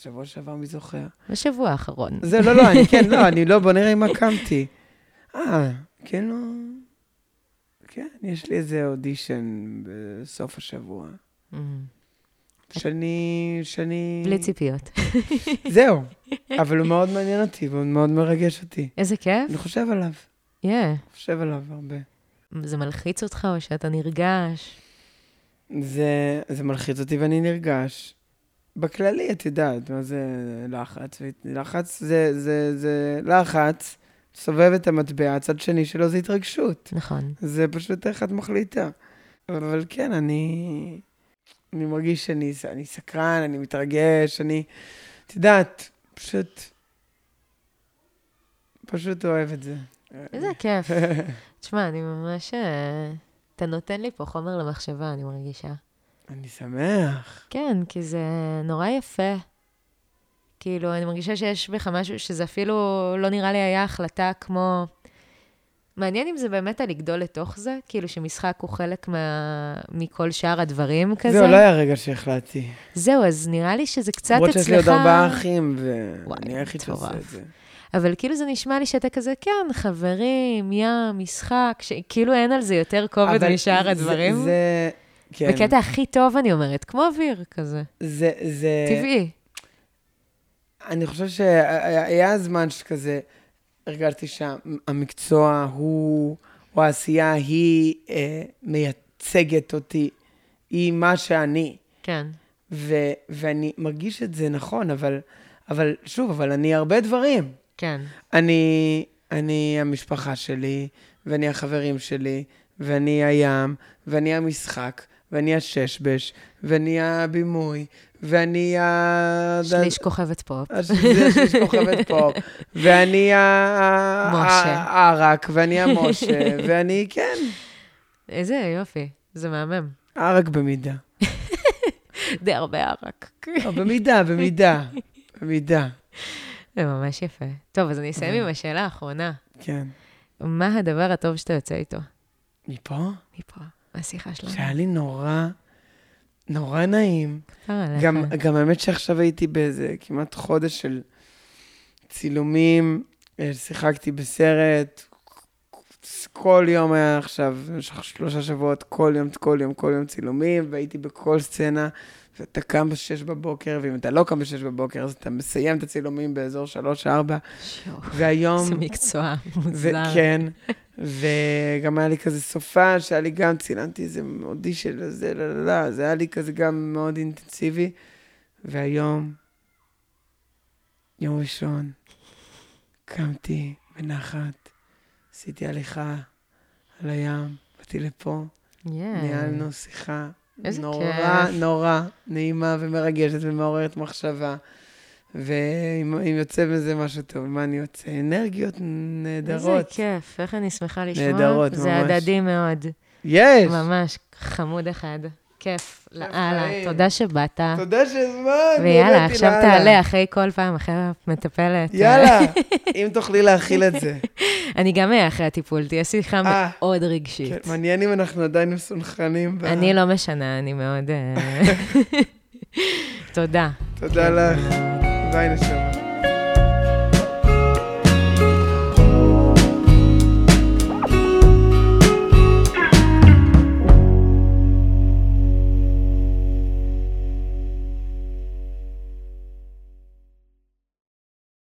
שבוע שעבר מי זוכר? בשבוע האחרון. זה לא, לא, אני כן, לא, אני לא, בוא נראה אם הקמתי. אה, כן, לא, כן, יש לי איזה אודישן בסוף השבוע. שאני, שאני... בלי ציפיות. זהו, אבל הוא מאוד מעניין אותי, והוא מאוד מרגש אותי. איזה כיף. אני חושב עליו. יאה. חושב עליו הרבה. זה מלחיץ אותך או שאתה נרגש? זה, זה מלחיץ אותי ואני נרגש. בכללי, את יודעת, מה זה לחץ? לחץ זה, זה, זה לחץ, סובב את המטבע, הצד שני שלו זה התרגשות. נכון. זה פשוט איך את מחליטה. אבל כן, אני, אני מרגיש שאני אני סקרן, אני מתרגש, אני, את יודעת, פשוט, פשוט אוהב את זה. איזה כיף. תשמע, אני ממש, אתה נותן לי פה חומר למחשבה, אני מרגישה. אני שמח. כן, כי זה נורא יפה. כאילו, אני מרגישה שיש בך משהו שזה אפילו לא נראה לי היה החלטה כמו... מעניין אם זה באמת הלגדול לתוך זה, כאילו שמשחק הוא חלק מה... מכל שאר הדברים כזה. זהו, לא היה רגע שהחלטתי. זהו, אז נראה לי שזה קצת אצלך... למרות שיש לי עוד ארבעה אחים, ואני איך התעושה את זה. אבל כאילו זה נשמע לי שאתה כזה, כן, חברים, ים, משחק, ש... כאילו אין על זה יותר כובד משאר הדברים. זה... זה... כן. בקטע הכי טוב, אני אומרת, כמו אוויר כזה. זה, זה... טבעי. אני חושב שהיה הזמן שכזה, הרגשתי שהמקצוע הוא, או העשייה היא אה, מייצגת אותי, היא מה שאני. כן. ו- ואני מרגיש את זה נכון, אבל, אבל שוב, אבל אני הרבה דברים. כן. אני, אני המשפחה שלי, ואני החברים שלי, ואני הים, ואני המשחק, ואני הששבש, ואני הבימוי, ואני ה... שליש כוכבת פופ. זה שליש כוכבת פופ. ואני ה... משה. הערק, ואני המשה, ואני, כן. איזה יופי, זה מהמם. ערק במידה. די הרבה ערק. במידה, במידה, במידה. זה ממש יפה. טוב, אז אני אסיים עם השאלה האחרונה. כן. מה הדבר הטוב שאתה יוצא איתו? מפה? מפה. השיחה שלנו. שהיה לי נורא, נורא נעים. גם, גם האמת שעכשיו הייתי באיזה כמעט חודש של צילומים, שיחקתי בסרט, כל יום היה עכשיו, שלושה שבועות, כל יום, כל יום, כל יום צילומים, והייתי בכל סצנה, ואתה קם בשש בבוקר, ואם אתה לא קם בשש בבוקר, אז אתה מסיים את הצילומים באזור שלוש, ארבע, והיום... זה מקצוע מוזר. כן. וגם היה לי כזה סופה, שהיה לי גם, צילנתי איזה אודישן, זה, לא, לא, לא, זה היה לי כזה גם מאוד אינטנסיבי, והיום, יום ראשון, קמתי בנחת, עשיתי הליכה על הים, באתי לפה, yeah. ניהלנו שיחה, נורא, כיף. נורא, נעימה ומרגשת ומעוררת מחשבה, ואם יוצא מזה משהו טוב, מה אני יוצא? אנרגיות נהדרות. איזה כיף, איך אני שמחה לשמוע. נהדרות, ממש. זה הדדי מאוד. יש! ממש, חמוד אחד. כיף, לאללה, תודה שבאת. תודה שזמן. ויאללה, עכשיו תעלה אחרי כל פעם, אחרי המטפלת. יאללה, אם תוכלי להכיל את זה. אני גם אהיה אחרי הטיפול, תהיה שיחה מאוד רגשית. מעניין אם אנחנו עדיין מסונכנים. אני לא משנה, אני מאוד... תודה. תודה לך. ביי נשמה.